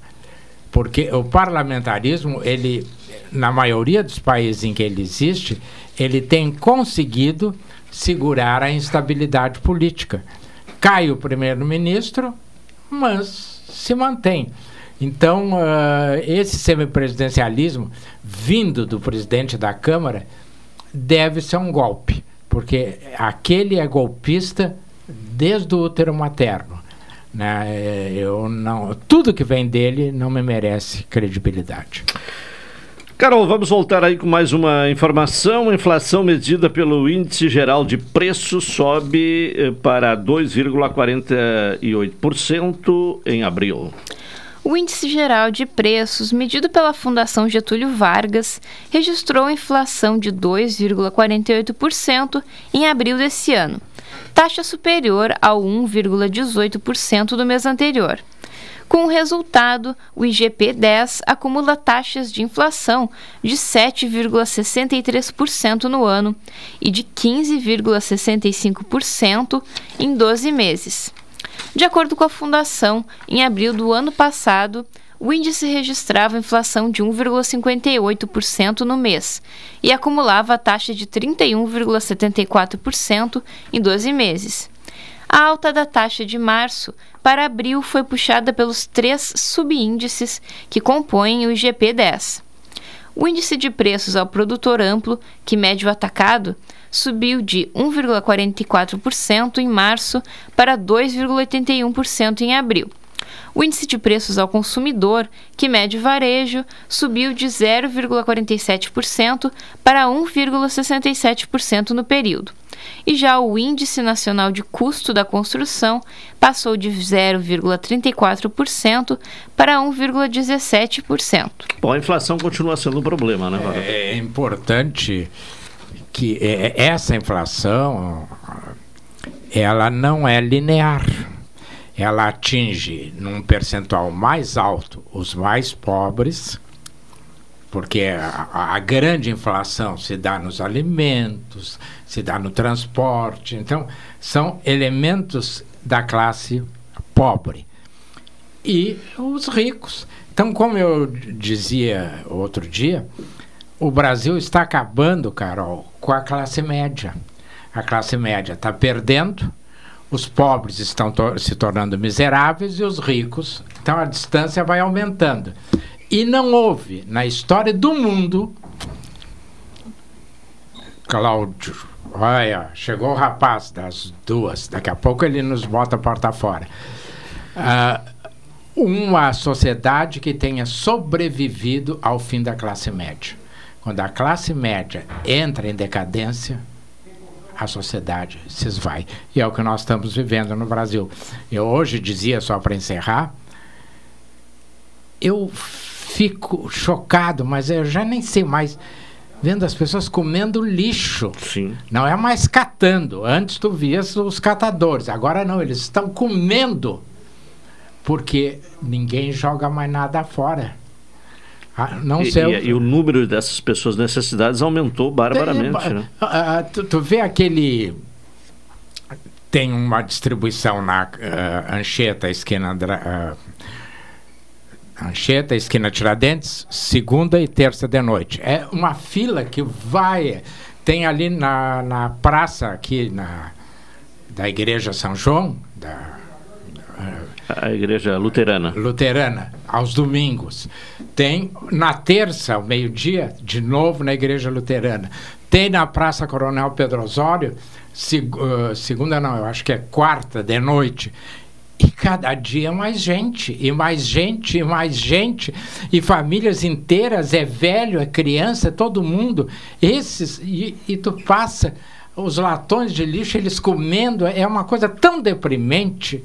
porque o parlamentarismo, ele, na maioria dos países em que ele existe, ele tem conseguido segurar a instabilidade política. Cai o primeiro-ministro, mas se mantém. Então, uh, esse semipresidencialismo vindo do presidente da Câmara deve ser um golpe, porque aquele é golpista desde o útero materno, né? Eu não, tudo que vem dele não me merece credibilidade. Carol, vamos voltar aí com mais uma informação. A inflação medida pelo Índice Geral de Preços sobe para dois vírgula quarenta e oito por cento em abril. O Índice Geral de Preços, medido pela Fundação Getúlio Vargas, registrou inflação de dois vírgula quarenta e oito por cento em abril desse ano, taxa superior ao um vírgula dezoito por cento do mês anterior. Com o resultado, o I G P dez acumula taxas de inflação de sete vírgula sessenta e três por cento no ano e de quinze vírgula sessenta e cinco por cento em doze meses. De acordo com a Fundação, em abril do ano passado, o índice registrava inflação de um vírgula cinquenta e oito por cento no mês e acumulava a taxa de trinta e um vírgula setenta e quatro por cento em doze meses. A alta da taxa de março para abril foi puxada pelos três subíndices que compõem o I G P dez. O índice de preços ao produtor amplo, que mede o atacado, subiu de um vírgula quarenta e quatro por cento em março para dois vírgula oitenta e um por cento em abril. O índice de preços ao consumidor, que mede o varejo, subiu de zero vírgula quarenta e sete por cento para um vírgula sessenta e sete por cento no período. E já o Índice Nacional de Custo da Construção passou de zero vírgula trinta e quatro por cento para um vírgula dezessete por cento. Bom, a inflação continua sendo um problema, né, Varoto? É importante que essa inflação, ela não é linear. Ela atinge, num percentual mais alto, os mais pobres, porque a, a grande inflação se dá nos alimentos, se dá no transporte. Então, são elementos da classe pobre. E os ricos. Então, como eu dizia outro dia, o Brasil está acabando, Carol, com a classe média. A classe média está perdendo, os pobres estão to- se tornando miseráveis e os ricos. Então, a distância vai aumentando. E não houve, na história do mundo, Cláudio, olha, chegou o rapaz das duas, daqui a pouco ele nos bota a porta fora, uh, uma sociedade que tenha sobrevivido ao fim da classe média. Quando a classe média entra em decadência, a sociedade se esvai. E é o que nós estamos vivendo no Brasil. Eu hoje dizia, só para encerrar, eu fico chocado, mas eu já nem sei mais, vendo as pessoas comendo lixo. Sim. Não é mais catando. Antes tu via os catadores, agora não, eles estão comendo, porque ninguém joga mais nada fora. Ah, não e, sei e, o... e o número dessas pessoas necessidades aumentou barbaramente. Tem, né? tu, tu vê aquele... Tem uma distribuição na uh, Anchieta, esquina... Uh, Anchieta, esquina Tiradentes, segunda e terça de noite. É uma fila que vai... Tem ali na, na praça aqui na, da Igreja São João, da, a Igreja Luterana. Luterana, aos domingos. Tem na terça, ao meio-dia, de novo na Igreja Luterana. Tem na Praça Coronel Pedro Osório, seg, uh, segunda não, eu acho que é quarta de noite. E cada dia mais gente, e mais gente, e mais gente, e famílias inteiras, é velho, é criança, é todo mundo. Esses, e, e tu passa os latões de lixo, eles comendo, é uma coisa tão deprimente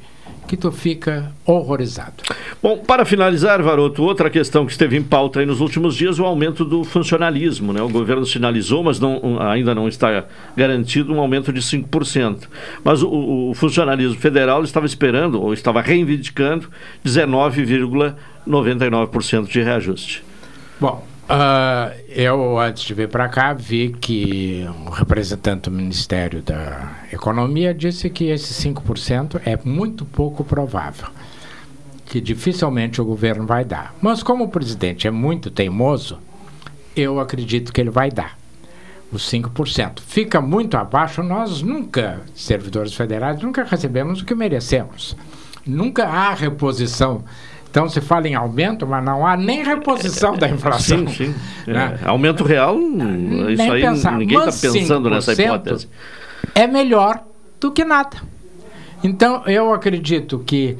que tu fica horrorizado. Bom, para finalizar, Varoto, outra questão que esteve em pauta aí nos últimos dias, o aumento do funcionalismo, né? O governo sinalizou, mas não, ainda não está garantido um aumento de cinco por cento. Mas o, o funcionalismo federal estava esperando, ou estava reivindicando, dezenove vírgula noventa e nove por cento de reajuste. Bom, uh, eu antes de vir para cá vi que um representante do Ministério da Economia disse que esse cinco por cento é muito pouco provável, que dificilmente o governo vai dar. Mas como o presidente é muito teimoso, eu acredito que ele vai dar os cinco por cento. Fica muito abaixo, nós nunca, servidores federais, nunca recebemos o que merecemos. Nunca há reposição. Então se fala em aumento, mas não há nem reposição da inflação. Sim, sim. Né? É. Aumento real, nem isso aí pensar. Ninguém está pensando nessa hipótese. É melhor do que nada. Então eu acredito que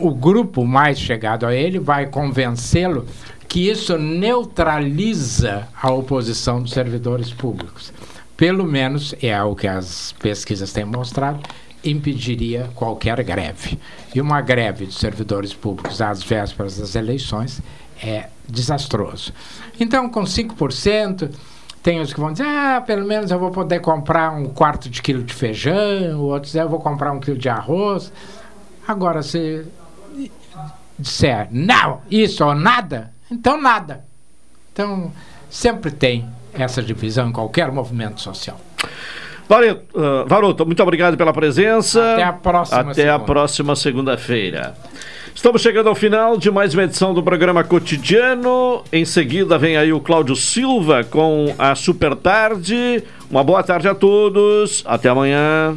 o grupo mais chegado a ele vai convencê-lo que isso neutraliza a oposição dos servidores públicos. Pelo menos é o que as pesquisas têm mostrado. Impediria qualquer greve. E uma greve de servidores públicos às vésperas das eleições é desastroso. Então, com cinco por cento, tem os que vão dizer, ah, pelo menos eu vou poder comprar um quarto de quilo de feijão, outros eu vou comprar um quilo de arroz. Agora, se disser, não, isso ou nada, então nada. Então, sempre tem essa divisão em qualquer movimento social. Valeu, uh, Varoto, muito obrigado pela presença. Até a próxima Até segunda. a próxima segunda-feira. Estamos chegando ao final de mais uma edição do programa Cotidiano. Em seguida vem aí o Cláudio Silva com a Super Tarde. Uma boa tarde a todos. Até amanhã.